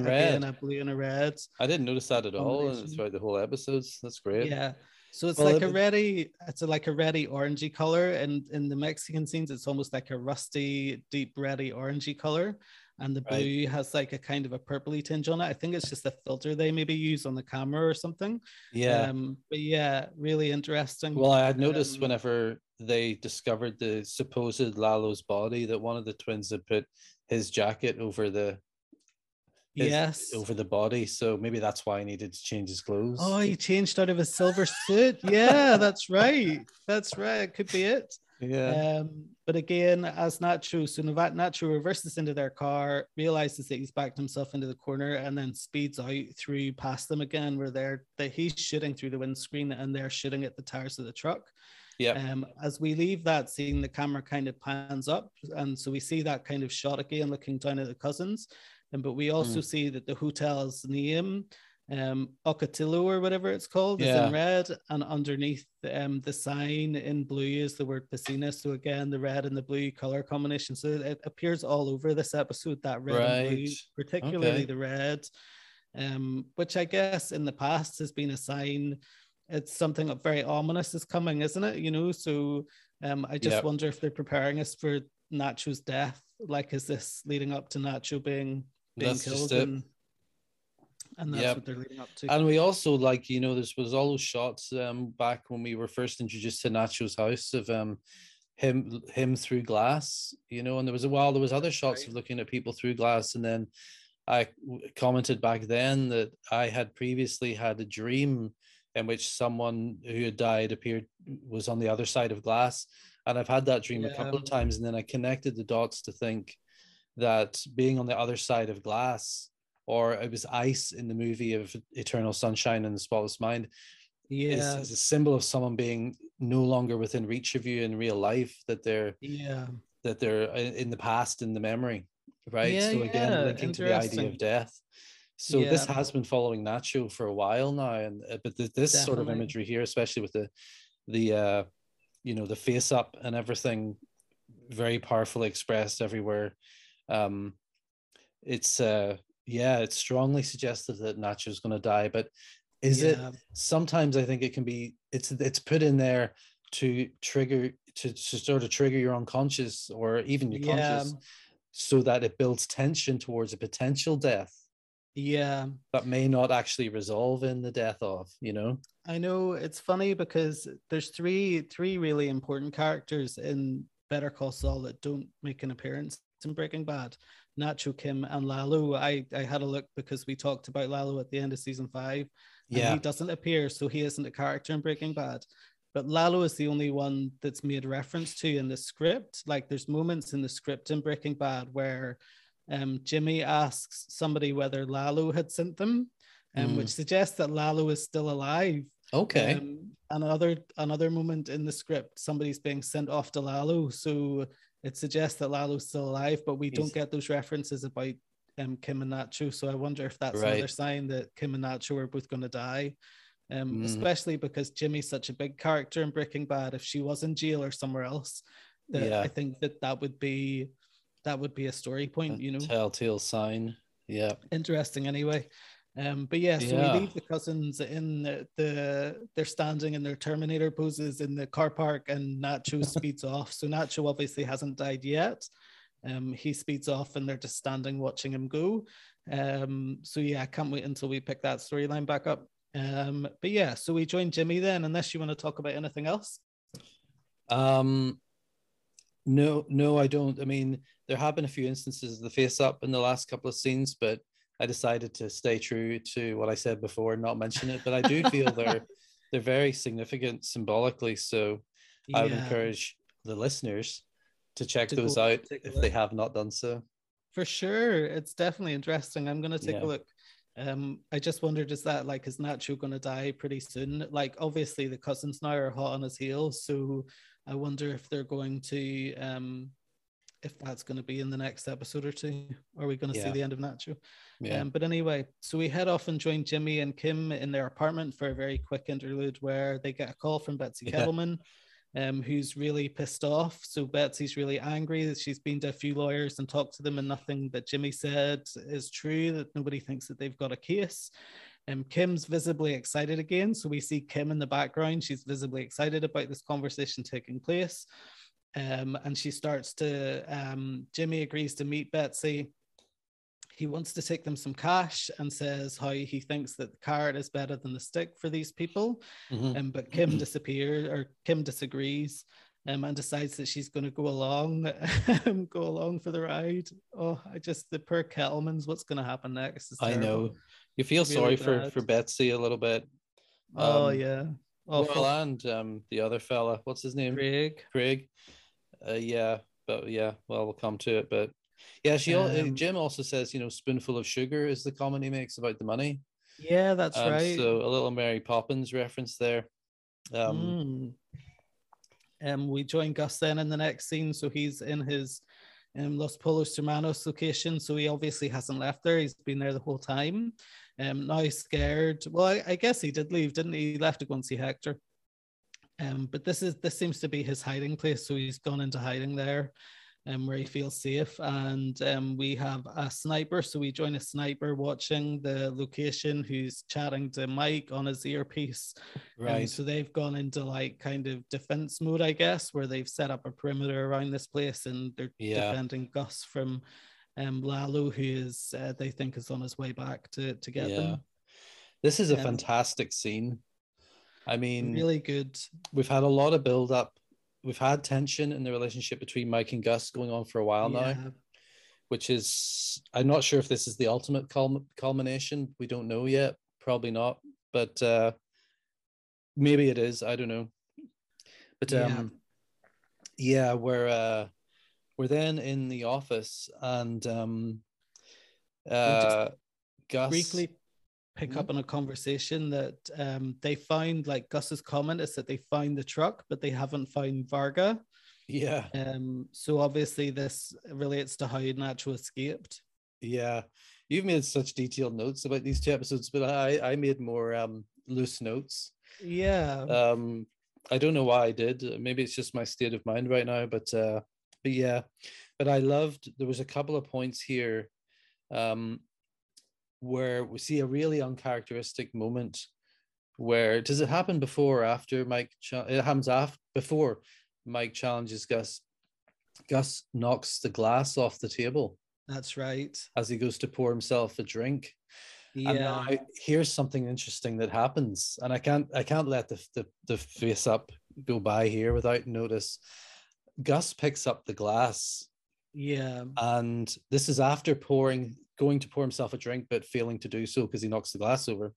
and a red. I didn't notice that at all throughout the whole episodes. That's great. Yeah. So it's like a reddy orangey color, and in the Mexican scenes, it's almost like a rusty, deep reddy orangey color, and the blue has like a kind of a purpley tinge on it. I think it's just a filter they maybe use on the camera or something. Yeah. But yeah, really interesting. Well, I had noticed whenever they discovered the supposed Lalo's body that one of the twins had put his jacket over the. Over the body, so maybe that's why he needed to change his clothes. Oh, he changed out of his silver suit. Yeah, that's right, it could be it. Yeah. But again, as Nacho, so Nacho reverses into their car, realizes that he's backed himself into the corner, and then speeds out through past them again, where he's shooting through the windscreen and they're shooting at the tires of the truck. Yeah. As we leave that scene, the camera kind of pans up, and so we see that kind of shot again, looking down at the cousins. But we also see that the hotel's name, Ocotillo or whatever it's called, is in red, and underneath the sign in blue is the word Piscina. So again, the red and the blue color combination. So it appears all over this episode, that red and blue, particularly the red, which I guess in the past has been a sign. It's something very ominous is coming, isn't it? You know, so I just wonder if they're preparing us for Nacho's death. Like, is this leading up to Nacho being killed? And that's what they're leading up to. And we also, like, you know, this was all those shots back when we were first introduced to Nacho's house of him through glass, you know, and there was there was other shots of looking at people through glass. And then I commented back then that I had previously had a dream in which someone who had died was on the other side of glass. And I've had that dream a couple of times, and then I connected the dots to think that being on the other side of glass, or it was ice in the movie of Eternal Sunshine and the Spotless Mind, is a symbol of someone being no longer within reach of you in real life, that they're in the past, in the memory, right? Yeah, so again, linking to the idea of death. So this has been following Nacho for a while now, but this sort of imagery here, especially with the you know, the face up and everything, very powerfully expressed everywhere. It's strongly suggested that Nacho's going to die, but it sometimes I think it can be, it's put in there to trigger, to sort of trigger your unconscious or even your conscious, so that it builds tension towards a potential death. Yeah, that may not actually resolve in the death of, you know. I know, it's funny because there's three really important characters in Better Call Saul that don't make an appearance in Breaking Bad: Nacho, Kim, and Lalo. I had a look because we talked about Lalo at the end of season 5, and he doesn't appear, so he isn't a character in Breaking Bad. But Lalo is the only one that's made reference to in the script. Like, there's moments in the script in Breaking Bad where Jimmy asks somebody whether Lalo had sent them, which suggests that Lalo is still alive. Okay. Another moment in the script, somebody's being sent off to Lalo, so it suggests that Lalo's still alive, but we don't get those references about Kim and Nacho. So I wonder if that's another sign that Kim and Nacho are both going to die. Especially because Jimmy's such a big character in Breaking Bad. If she was in jail or somewhere else, I think that would be a story point, you know. Telltale sign. Yeah. Interesting anyway. So we leave the cousins in they're standing in their Terminator poses in the car park, and Nacho speeds off. So Nacho obviously hasn't died yet. He speeds off and they're just standing watching him go. I can't wait until we pick that storyline back up. So we join Jimmy then, unless you want to talk about anything else. No, I don't. I mean, there have been a few instances of the face up in the last couple of scenes, but I decided to stay true to what I said before and not mention it. But I do feel they're very significant symbolically. So I would encourage the listeners to check those out if they have not done so. For sure. It's definitely interesting. I'm going to take a look. I just wondered, is Nacho going to die pretty soon? Like, obviously the cousins now are hot on his heels, so I wonder if they're going to, if that's going to be in the next episode or two. Are we going to see the end of Nacho? Yeah. But anyway, so we head off and join Jimmy and Kim in their apartment for a very quick interlude where they get a call from Betsy Kettleman, who's really pissed off. So Betsy's really angry that she's been to a few lawyers and talked to them, and nothing that Jimmy said is true, that nobody thinks that they've got a case. Kim's visibly excited again. So we see Kim in the background. She's visibly excited about this conversation taking place. And she starts to, Jimmy agrees to meet Betsy. He wants to take them some cash and says how he thinks that the carrot is better than the stick for these people. But Kim disagrees and decides that she's going to go along for the ride. Oh, the poor Kettlemans, what's going to happen next? I know. You feel sorry for Betsy a little bit. Awful. Well, and the other fella, what's his name? Craig. We'll come to it. But yeah, Jim also says, spoonful of sugar is the comment he makes about the money. Yeah, that's right. So a little Mary Poppins reference there. We join Gus then in the next scene. So he's in his Los Pollos Hermanos location. So he obviously hasn't left there. He's been there the whole time. Now scared. Well, I guess he did leave, didn't he? He left to go and see Hector. But this seems to be his hiding place. So he's gone into hiding there, where he feels safe. And we have a sniper. So we join a sniper watching the location, who's chatting to Mike on his earpiece. Right. So they've gone into kind of defense mode, I guess, where they've set up a perimeter around this place, and they're defending Gus from Lalo, who is they think is on his way back to get them. This is a fantastic scene. I mean, really good. We've had a lot of build up. We've had tension in the relationship between Mike and Gus going on for a while now, which is, I'm not sure if this is the ultimate culmination. We don't know yet. Probably not, but maybe it is. I don't know. But we're then in the office, and Gus briefly pick up on a conversation that they found, Gus's comment is that they found the truck, but they haven't found Varga. Yeah. So obviously this relates to how Nacho escaped. Yeah. You've made such detailed notes about these two episodes, but I made more loose notes. Yeah. I don't know why I did. Maybe it's just my state of mind right now, but I loved, there was a couple of points here where we see a really uncharacteristic moment where, does it happen before or after Mike? It happens before Mike challenges Gus. Gus knocks the glass off the table. That's right. As he goes to pour himself a drink. Yeah. And now here's something interesting that happens, and I can't let the face up go by here without notice. Gus picks up the glass. Yeah. And this is after going to pour himself a drink, but failing to do so because he knocks the glass over.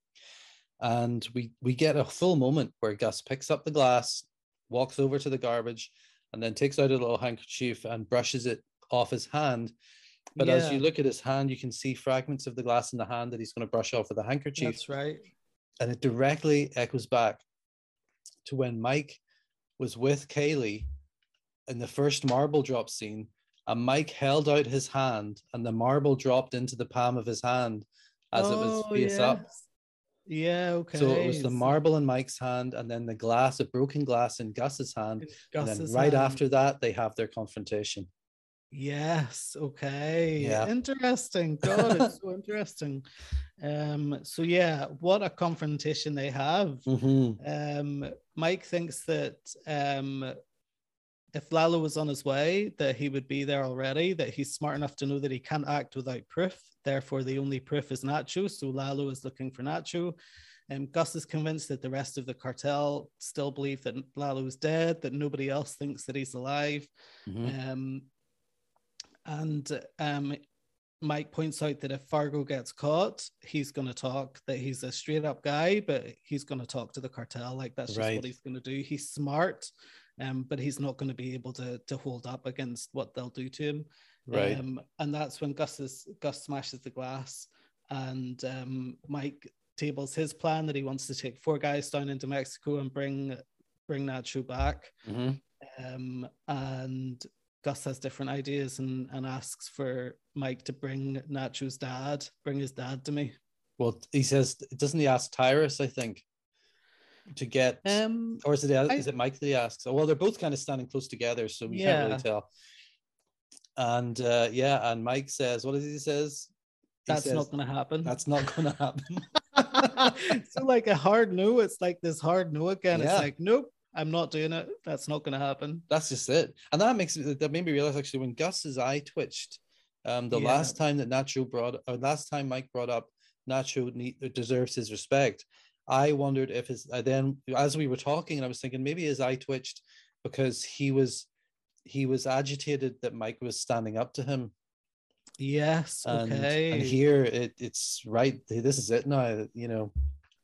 And we get a full moment where Gus picks up the glass, walks over to the garbage, and then takes out a little handkerchief and brushes it off his hand. But yeah, as you look at his hand, you can see fragments of the glass in the hand that he's going to brush off with the handkerchief. That's right. And it directly echoes back to when Mike was with Kaylee in the first marble drop scene, and Mike held out his hand and the marble dropped into the palm of his hand as it was face up. Yeah, okay. So it was the marble in Mike's hand, and then the glass, a broken glass in Gus's hand. After that, they have their confrontation. Yes, okay. Yeah. Interesting. God, it's so interesting. So yeah, what a confrontation they have. Mm-hmm. Mike thinks that if Lalo was on his way, that he would be there already, that he's smart enough to know that he can't act without proof. Therefore, the only proof is Nacho. So Lalo is looking for Nacho. Gus is convinced that the rest of the cartel still believe that Lalo is dead, that nobody else thinks that he's alive. Mm-hmm. Mike points out that if Fargo gets caught, he's going to talk, that he's a straight up guy, but he's going to talk to the cartel. Like, that's just what he's going to do. He's smart. But he's not going to be able to hold up against what they'll do to him. Right. And that's when Gus smashes the glass, and Mike tables his plan that he wants to take 4 guys down into Mexico and bring Nacho back. Mm-hmm. And Gus has different ideas and asks for Mike to bring Nacho's dad, bring his dad to me. Well, he says, doesn't he ask Tyrus, I think, to get, or is it Mike that he asks? Well, they're both kind of standing close together, so we can't really tell. And and Mike says, what does he says? Not going to happen. That's not going to happen. So like a hard no. It's like this hard no again. Yeah. It's like, nope, I'm not doing it. That's not going to happen. That's just it. And that made me realize, actually, when Gus's eye twitched, last time that Mike brought up Nacho deserves his respect, I wondered if as we were talking, and I was thinking maybe his eye twitched because he was agitated that Mike was standing up to him. Yes. And here it's right. This is it now, you know.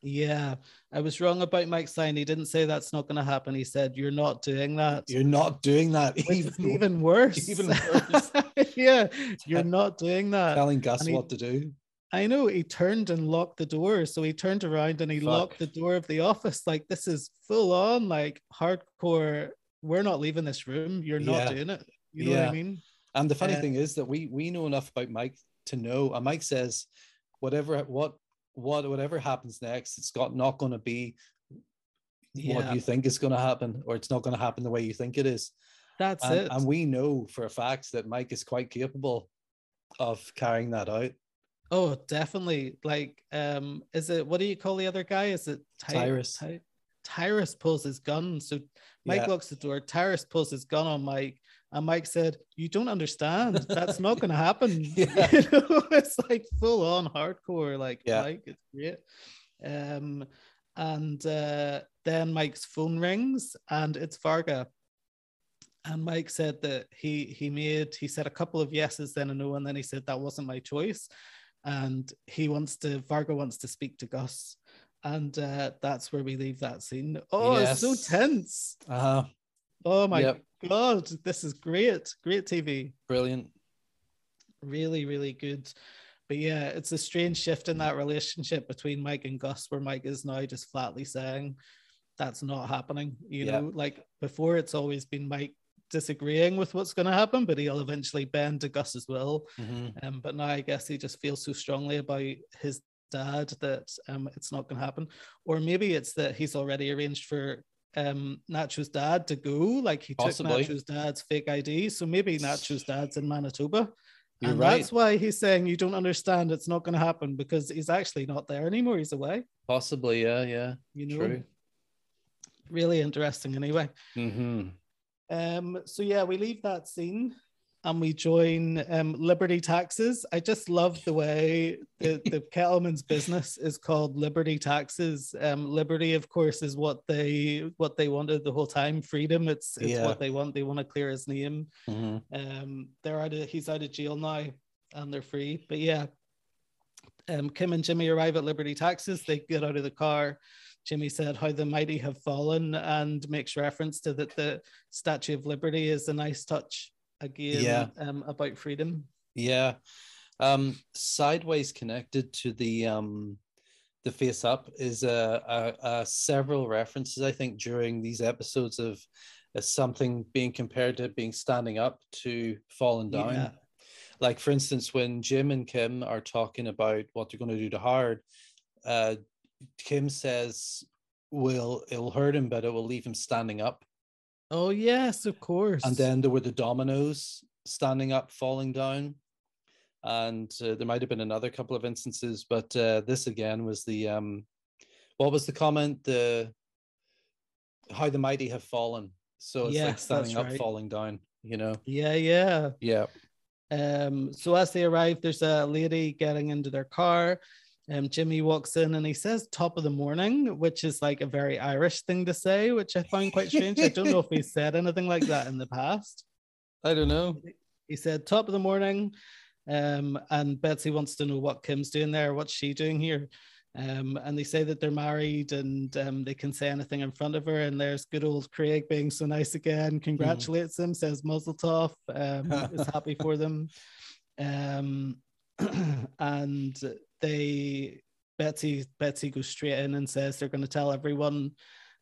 Yeah, I was wrong about Mike's sign. He didn't say that's not going to happen. He said, you're not doing that. You're not doing that. Even worse. Even worse. Yeah, you're not doing that. Telling Gus what to do. I know, he turned and locked the door. So he turned around and he locked the door of the office. Like, this is full on, like, hardcore. We're not leaving this room. You're not doing it. You know what I mean? And the funny thing is that we know enough about Mike to know. And Mike says, whatever happens next, it's not going to be what you think is going to happen, or it's not going to happen the way you think it is. That's it. And we know for a fact that Mike is quite capable of carrying that out. Oh, definitely. Like, is it, what do you call the other guy? Is it Tyrus? Tyrus pulls his gun. So Mike locks the door. Tyrus pulls his gun on Mike. And Mike said, you don't understand. That's not going to happen. Yeah. You know, it's like full on hardcore. Like, Mike, it's great. Then Mike's phone rings and it's Varga. And Mike said that he said a couple of yeses, then a no. And then he said, that wasn't my choice. And Varga wants to speak to Gus. And that's where we leave that scene. Oh, It's so tense. Uh-huh. Oh my God, this is great. Great TV. Brilliant. Really, really good. But yeah, it's a strange shift in that relationship between Mike and Gus, where Mike is now just flatly saying, that's not happening. You know, like before, it's always been Mike disagreeing with what's going to happen, but he'll eventually bend to Gus's will. Mm-hmm. But now I guess he just feels so strongly about his dad that it's not going to happen. Or maybe it's that he's already arranged for Nacho's dad to go, like he took Nacho's dad's fake ID. So maybe Nacho's dad's in Manitoba. You're and right. That's why he's saying, you don't understand, it's not going to happen, because he's actually not there anymore. He's away. Possibly, yeah. You know, true. Really interesting anyway. Mm-hmm. So yeah, we leave that scene and we join Liberty Taxes. I just love the way the Kettleman's business is called Liberty Taxes. Liberty, of course, is what they wanted the whole time. Freedom, it's what they want. They want to clear his name. Mm-hmm. He's out of jail now and they're free. But yeah, Kim and Jimmy arrive at Liberty, Texas. They get out of the car. Jimmy said how the mighty have fallen and makes reference to that the Statue of Liberty is a nice touch again, about freedom. Yeah. Sideways connected to the face up is several references, I think, during these episodes of something being compared to being standing up to falling down. Yeah. Like, for instance, when Jim and Kim are talking about what they're going to do to Howard, Kim says, "Well, it'll hurt him, but it will leave him standing up." Oh, yes, of course. And then there were the dominoes, standing up, falling down. And there might have been another couple of instances, but this again was the, what was the comment? The how the mighty have fallen. So it's like standing up, falling down, you know? Yeah. So as they arrive, there's a lady getting into their car. Jimmy walks in and he says top of the morning, which is like a very Irish thing to say, which I find quite strange. I don't know if he said anything like that in the past. I don't know. He said top of the morning. And Betsy wants to know what Kim's doing there, what's she doing here. And they say that they're married and they can say anything in front of her. And there's good old Craig being so nice again, congratulates him, says muzzle toff, is happy for them. And they, Betsy goes straight in and says they're going to tell everyone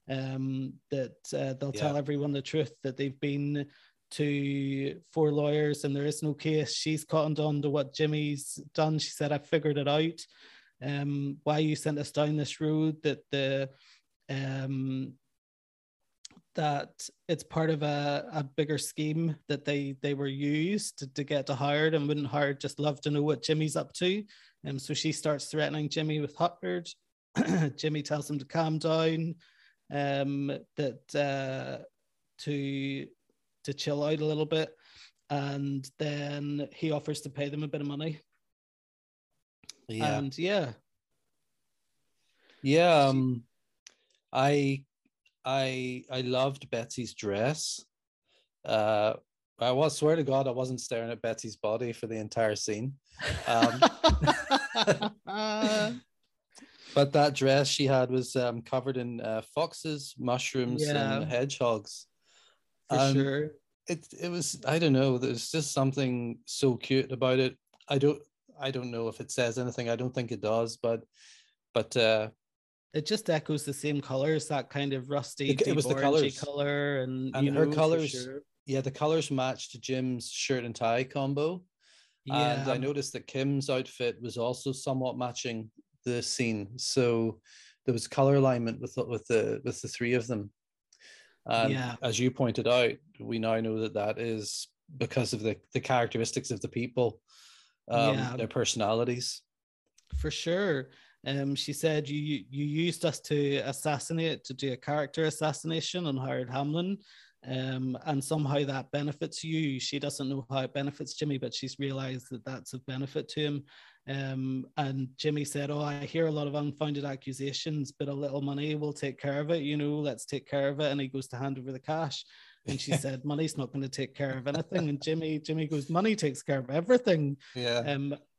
that they'll tell everyone the truth, that they've been to 4 lawyers and there is no case. She's cottoned on to what Jimmy's done. She said, "I figured it out. Why you sent us down this road, that the that it's part of a bigger scheme that they were used to get to Howard, and wouldn't Howard just love to know what Jimmy's up to?" And so she starts threatening Jimmy with Howard. Jimmy tells him to calm down, that to chill out a little bit, and then he offers to pay them a bit of money. I loved Betsy's dress. I swear to God, I wasn't staring at Betsy's body for the entire scene. But that dress she had was covered in foxes, mushrooms, and hedgehogs. For sure. It was, I don't know, there's just something so cute about it. I don't know if it says anything. I don't think it does, but it just echoes the same colors, that kind of rusty, it was the colors. Color and her colors. Sure. Yeah, the colors matched Jim's shirt and tie combo. Yeah. And I noticed that Kim's outfit was also somewhat matching the scene. So there was color alignment with the three of them. And as you pointed out, we now know that is because of the characteristics of the people, their personalities. For sure. She said, you used us to do a character assassination on Howard Hamlin, and somehow that benefits you. She doesn't know how it benefits Jimmy, but she's realized that that's of benefit to him. And Jimmy said, "Oh, I hear a lot of unfounded accusations, but a little money will take care of it. Let's take care of it." And he goes to hand over the cash. And she said, "Money's not going to take care of anything." And Jimmy goes, "Money takes care of everything." Yeah.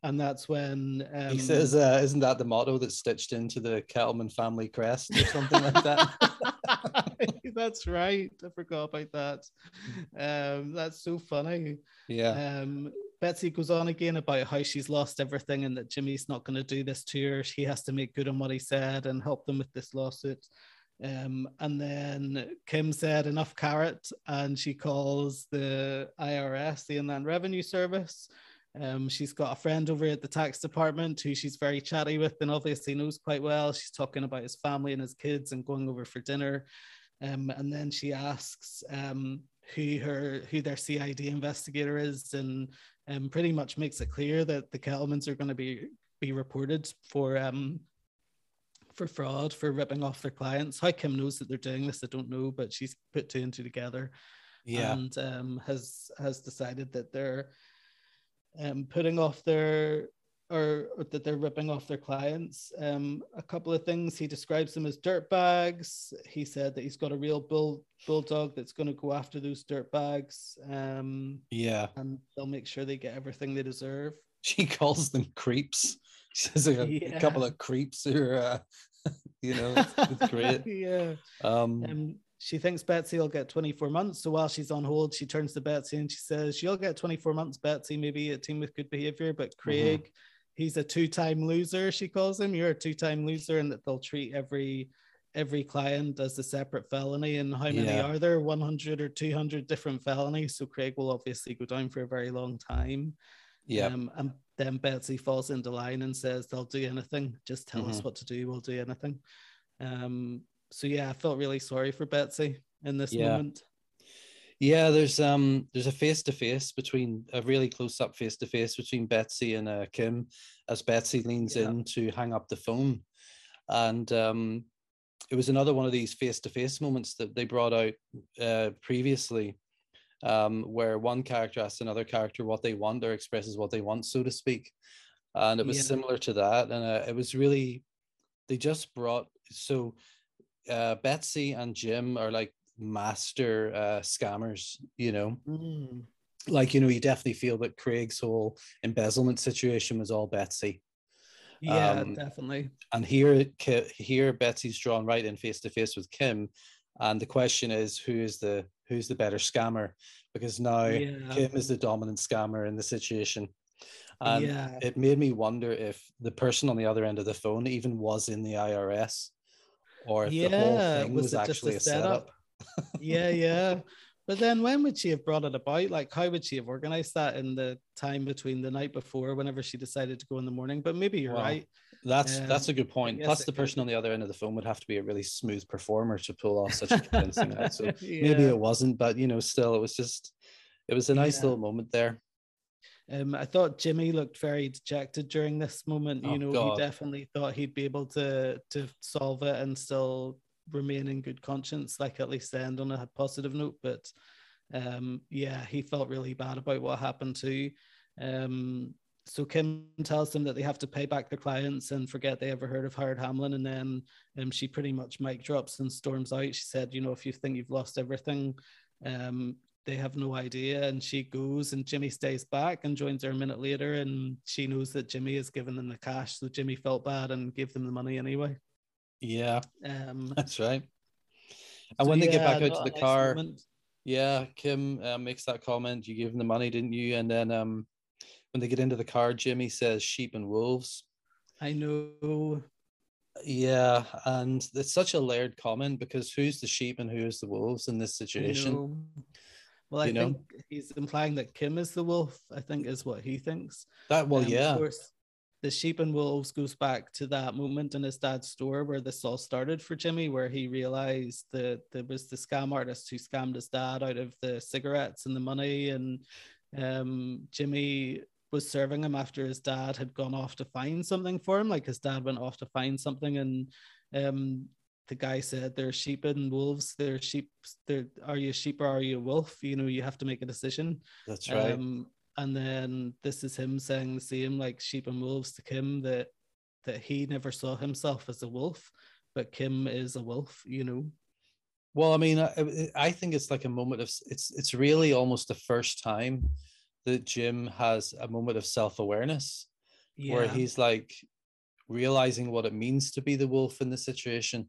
And that's when he says, "Isn't that the motto that's stitched into the Kettleman family crest or something like that?" That's right. I forgot about that. That's so funny. Yeah. Betsy goes on again about how she's lost everything and that Jimmy's not going to do this to her. She has to make good on what he said and help them with this lawsuit. And then Kim said, "Enough carrot," and she calls the IRS, the Inland Revenue Service. She's got a friend over at the tax department who she's very chatty with and obviously knows quite well. She's talking about his family and his kids and going over for dinner. And then she asks who their CID investigator is, and pretty much makes it clear that the Kettlemans are going to be reported for fraud, for ripping off their clients. How Kim knows that they're doing this, I don't know, but she's put two and two together, and has decided that they're putting off their, or that they're ripping off their clients. A couple of things, he describes them as dirt bags. He said that he's got a real bulldog that's going to go after those dirt bags. And they'll make sure they get everything they deserve. She calls them creeps. Says like a couple of creeps who are, you know, it's great. Yeah. She thinks Betsy will get 24 months. So while she's on hold, she turns to Betsy and she says, "You'll get 24 months, Betsy, maybe a team with good behavior. But Craig, he's a two-time loser," she calls him. "You're a two-time loser," and that they'll treat every client as a separate felony. And how many are there? 100 or 200 different felonies. So Craig will obviously go down for a very long time. Yeah. And then Betsy falls into line and says, "They'll do anything. Just tell us what to do. We'll do anything." So yeah, I felt really sorry for Betsy in this moment. Yeah, there's a face-to-face between, a really close-up face-to-face between Betsy and Kim as Betsy leans in to hang up the phone. And it was another one of these face-to-face moments that they brought out previously, where one character asks another character what they want or expresses what they want, so to speak. And it was similar to that. And it was really, they just brought, so... Betsy and Jim are like master scammers, you know. Like, you know, you definitely feel that Craig's whole embezzlement situation was all Betsy. Yeah, definitely. And here Betsy's drawn right in face to face with Kim, and the question is, who's the better scammer? Because now Kim is the dominant scammer in the situation. And it made me wonder if the person on the other end of the phone even was in the IRS. Or if the whole thing was actually just a setup. But then when would she have brought it about? Like, how would she have organized that in the time between the night before, whenever she decided to go in the morning? But maybe you're right. That's a good point. Plus, the person on the other end of the phone would have to be a really smooth performer to pull off such a convincing act. So maybe it wasn't, but, you know, still, it was a nice little moment there. I thought Jimmy looked very dejected during this moment. You know, God. He definitely thought he'd be able to solve it and still remain in good conscience, like at least end on a positive note. But he felt really bad about what happened too. So Kim tells them that they have to pay back their clients and forget they ever heard of Howard Hamlin. And then she pretty much mic drops and storms out. She said, you know, if you think you've lost everything, they have no idea. And she goes, and Jimmy stays back and joins her a minute later, and she knows that Jimmy has given them the cash, so Jimmy felt bad and gave them the money anyway. That's right. And so when they get back out to the car, Kim makes that comment, "You gave them the money, didn't you?" And then when they get into the car, Jimmy says sheep and wolves. I know. Yeah, and it's such a layered comment, because who's the sheep and who's the wolves in this situation? Well, I think he's implying that Kim is the wolf, I think, is what he thinks. Of course, the sheep and wolves goes back to that moment in his dad's store where this all started for Jimmy, where he realized that there was the scam artist who scammed his dad out of the cigarettes and the money. And Jimmy was serving him after his dad had gone off to find something for him. Like, his dad went off to find something, and the guy said, "They're sheep and wolves. They're sheep. Are you a sheep or are you a wolf? You know, you have to make a decision." That's right. And then this is him saying the same, like, sheep and wolves to Kim, that he never saw himself as a wolf, but Kim is a wolf, you know. Well, I mean, I think it's like a moment of, it's really almost the first time that Jim has a moment of self-awareness where he's like realizing what it means to be the wolf in the situation.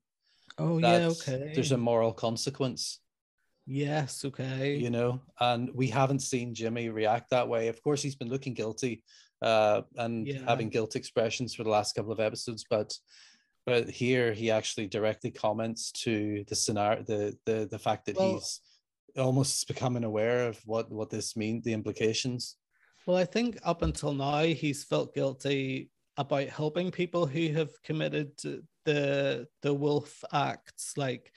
There's a moral consequence. Yes, okay. You know, and we haven't seen Jimmy react that way. Of course, he's been looking guilty and having guilt expressions for the last couple of episodes, but here he actually directly comments to the scenario, the fact that he's almost becoming aware of what this means, the implications. Well, I think up until now he's felt guilty about helping people who have committed the wolf acts, like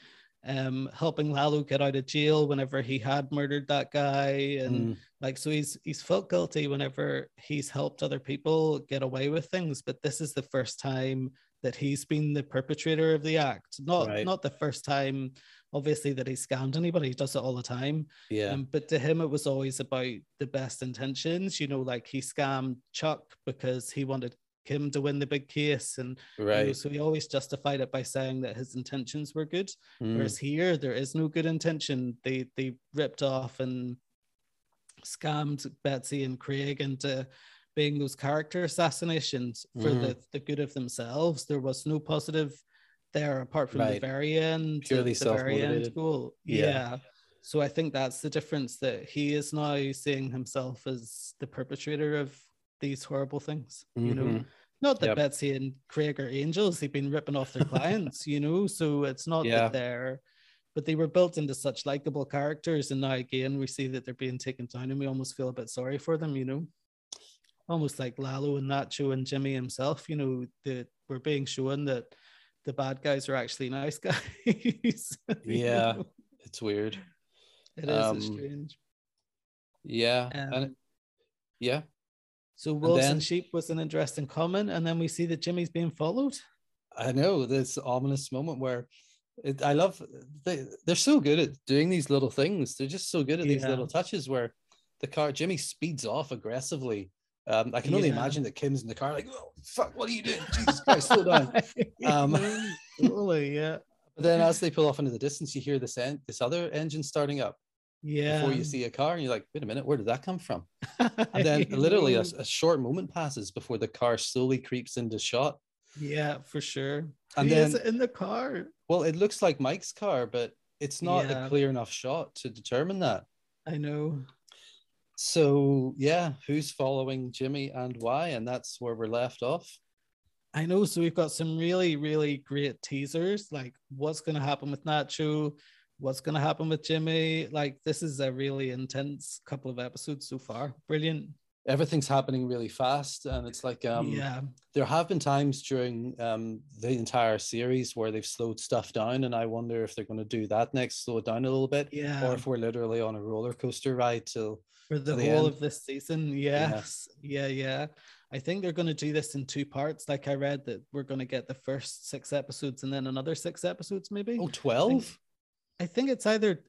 helping Lalo get out of jail whenever he had murdered that guy, and like, so he's felt guilty whenever he's helped other people get away with things. But this is the first time that he's been the perpetrator of the act. Not the first time, obviously, that he scammed anybody. He does it all the time. Yeah. But to him, it was always about the best intentions. You know, like, he scammed Chuck because he wanted Kim to win the big case, and you know, so he always justified it by saying that his intentions were good, whereas here there is no good intention. They ripped off and scammed Betsy and Craig into being those character assassinations for the good of themselves. There was no positive there apart from the very end. Purely self-motivated goal. Yeah. So I think that's the difference, that he is now seeing himself as the perpetrator of these horrible things, you know. Not that Betsy and Craig are angels, they've been ripping off their clients, you know, so it's not that they're, but they were built into such likable characters, and now again we see that they're being taken down and we almost feel a bit sorry for them, you know. Almost like Lalo and Nacho and Jimmy himself, you know, that we're being shown that the bad guys are actually nice guys. Yeah, know? It's weird. It is strange. Yeah. Yeah. So wolves and sheep was an interesting comment. And then we see that Jimmy's being followed. I know, this ominous moment where I love, they're so good at doing these little things. They're just so good at these little touches where the car, Jimmy speeds off aggressively. I can only imagine that Kim's in the car like, oh, fuck, what are you doing? Jesus Christ, slow down. Totally, yeah. But then as they pull off into the distance, you hear this other engine starting up. Yeah. Before you see a car, and you're like, wait a minute, where did that come from? And then literally a short moment passes before the car slowly creeps into shot. Yeah, for sure. And he is in the car. Well, it looks like Mike's car, but it's not a clear enough shot to determine that. I know. So, yeah, who's following Jimmy and why? And that's where we're left off. I know. So we've got some really, really great teasers, like what's going to happen with Nacho, what's going to happen with Jimmy. Like, this is a really intense couple of episodes so far. Brilliant. Everything's happening really fast. And it's like, there have been times during the entire series where they've slowed stuff down. And I wonder if they're going to do that next, slow it down a little bit. Yeah. Or if we're literally on a roller coaster ride till the whole end of this season. Yes. Yeah. I think they're going to do this in two parts. Like, I read that we're going to get the first 6 episodes and then another 6 episodes, maybe. Oh, 12? I think it's either,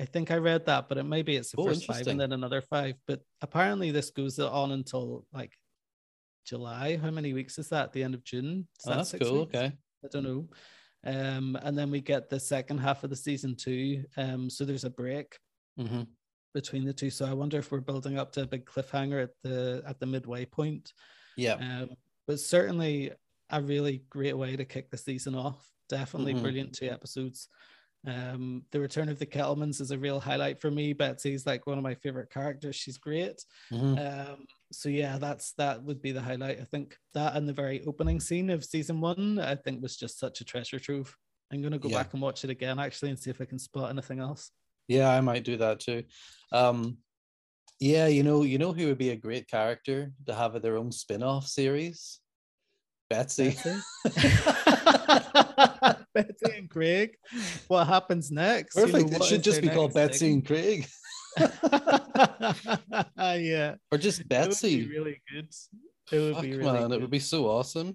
I think I read that, but it maybe it's the first 5 and then another 5. But apparently this goes on until like July. How many weeks is that? The end of June? That's cool. Weeks? Okay. I don't know. And then we get the second half of the season 2. So there's a break. Mm-hmm. Between the two, so I wonder if we're building up to a big cliffhanger at the midway point. Yeah, but certainly a really great way to kick the season off. Definitely brilliant 2 episodes. The return of the Kettlemans is a real highlight for me. Betsy's like one of my favorite characters. She's great. So yeah, that would be the highlight. I think that and the very opening scene of season 1, I think was just such a treasure trove. I'm gonna go back and watch it again actually and see if I can spot anything else. Yeah, I might do that too. You know who would be a great character to have at their own spin-off series? Betsy. Betsy and Craig. What happens next? Perfect. It should just be called Betsy and Craig. Yeah. Or just Betsy. It would be really good. It would be really good. It would be so awesome.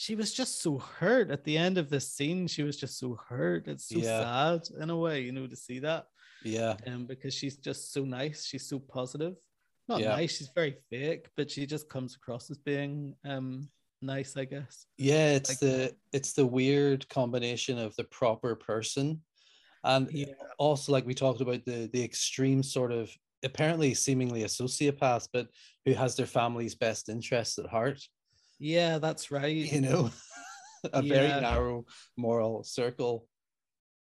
She was just so hurt at the end of this scene. She was just so hurt. It's so sad in a way, you know, to see that. Yeah. Because she's just so nice. She's so positive. Not nice. She's very fake, but she just comes across as being nice, I guess. Yeah. It's like, the weird combination of the proper person. And also, like we talked about, the extreme sort of apparently seemingly a sociopath, but who has their family's best interests at heart. Yeah, that's right. You know, a very narrow moral circle.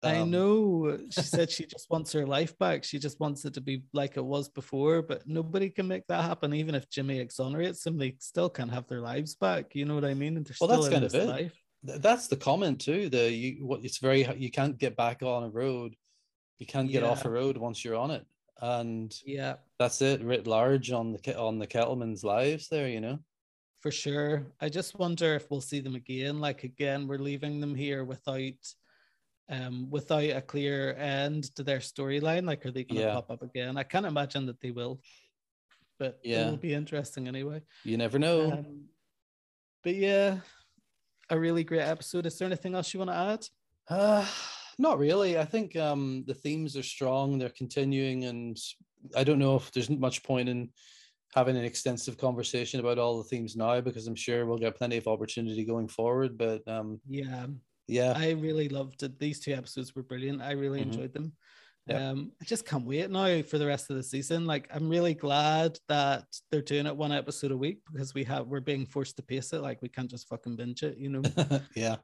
I know. She said she just wants her life back. She just wants it to be like it was before, but nobody can make that happen. Even if Jimmy exonerates them, they still can't have their lives back. You know what I mean? And well, that's kind of it. Life. That's the comment too. You can't get back on a road. You can't get off a road once you're on it. And that's it. Writ large on the Kettleman's lives there, you know. For sure. I just wonder if we'll see them again. Like, again, we're leaving them here without a clear end to their storyline. Like, are they going to pop up again? I can't imagine that they will. But it will be interesting anyway. You never know. But yeah, a really great episode. Is there anything else you want to add? Not really. I think the themes are strong. They're continuing. And I don't know if there's much point in having an extensive conversation about all the themes now, because I'm sure we'll get plenty of opportunity going forward. But I really loved it. These 2 episodes were brilliant. I really enjoyed them. Yep. I just can't wait now for the rest of the season. Like, I'm really glad that they're doing it one episode a week, because we're being forced to pace it. Like, we can't just fucking binge it, you know. Yeah.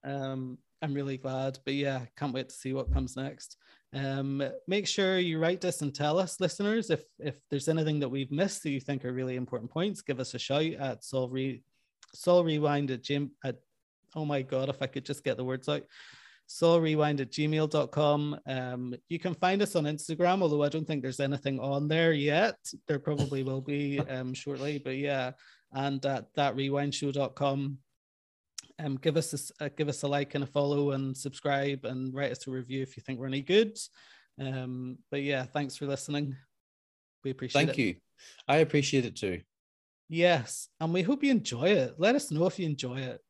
I'm really glad, but yeah, can't wait to see what comes next. Make sure you write this and tell us, listeners, if there's anything that we've missed that you think are really important points. Give us a shout at Saul rewind at oh my god, if I could just get the words out. saulrewind@gmail.com. You can find us on Instagram, although I don't think there's anything on there yet. There probably will be shortly, but yeah. And at thatrewindshow.com. Give us a like and a follow and subscribe, and write us a review if you think we're any good. But yeah, thanks for listening. We appreciate it. Thank you. I appreciate it too. Yes, and we hope you enjoy it. Let us know if you enjoy it.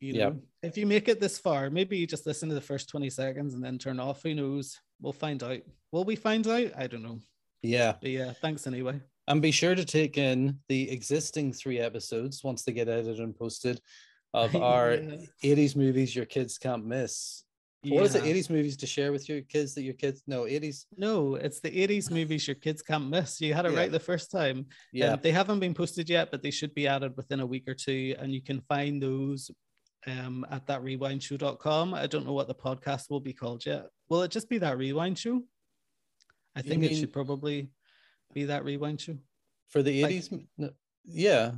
You know, if you make it this far, maybe you just listen to the first 20 seconds and then turn off. Who knows? We'll find out. Will we find out? I don't know. Yeah. But yeah, thanks anyway. And be sure to take in the existing 3 episodes once they get edited and posted of our 80s movies your kids can't miss. Yeah. What is it? 80s movies to share with your kids that your kids... No, 80s. No, it's the 80s movies your kids can't miss. You had it right the first time. Yeah. They haven't been posted yet, but they should be added within a week or two. And you can find those at thatrewindshow.com. I don't know what the podcast will be called yet. Will it just be That Rewind Show? I think it should probably be That Rewind Show. For the 80s? Like, no. Yeah.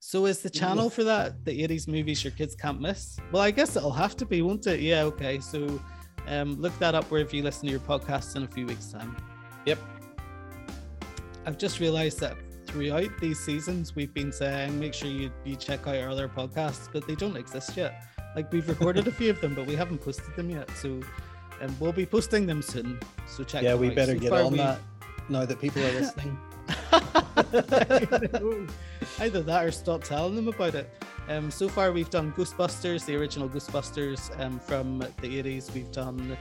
So is the channel for that the 80s movies your kids can't miss? Well, I guess it'll have to be, won't it? Yeah, okay. So look that up wherever you listen to your podcasts in a few weeks' time. Yep. I've just realized that throughout these seasons we've been saying make sure you check out our other podcasts, but they don't exist yet. Like, we've recorded a few of them, but we haven't posted them yet. So we'll be posting them soon, so check them out. Yeah, we better get on that now that people are listening. Either that or stop telling them about it. So far we've done Ghostbusters, the original Ghostbusters from the 80s. We've done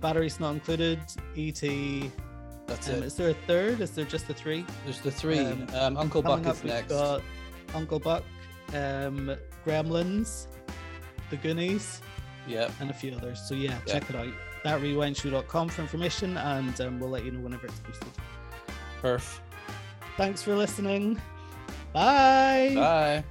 Batteries Not Included, ET. That's it. Is there a third? Is there just the 3? There's the 3. Uncle Buck is next. Got Uncle Buck, Gremlins, The Goonies, and a few others. So yeah, check it out. Thatrewindshow.com for information, and we'll let you know whenever it's posted. Perf. Thanks for listening. Bye. Bye.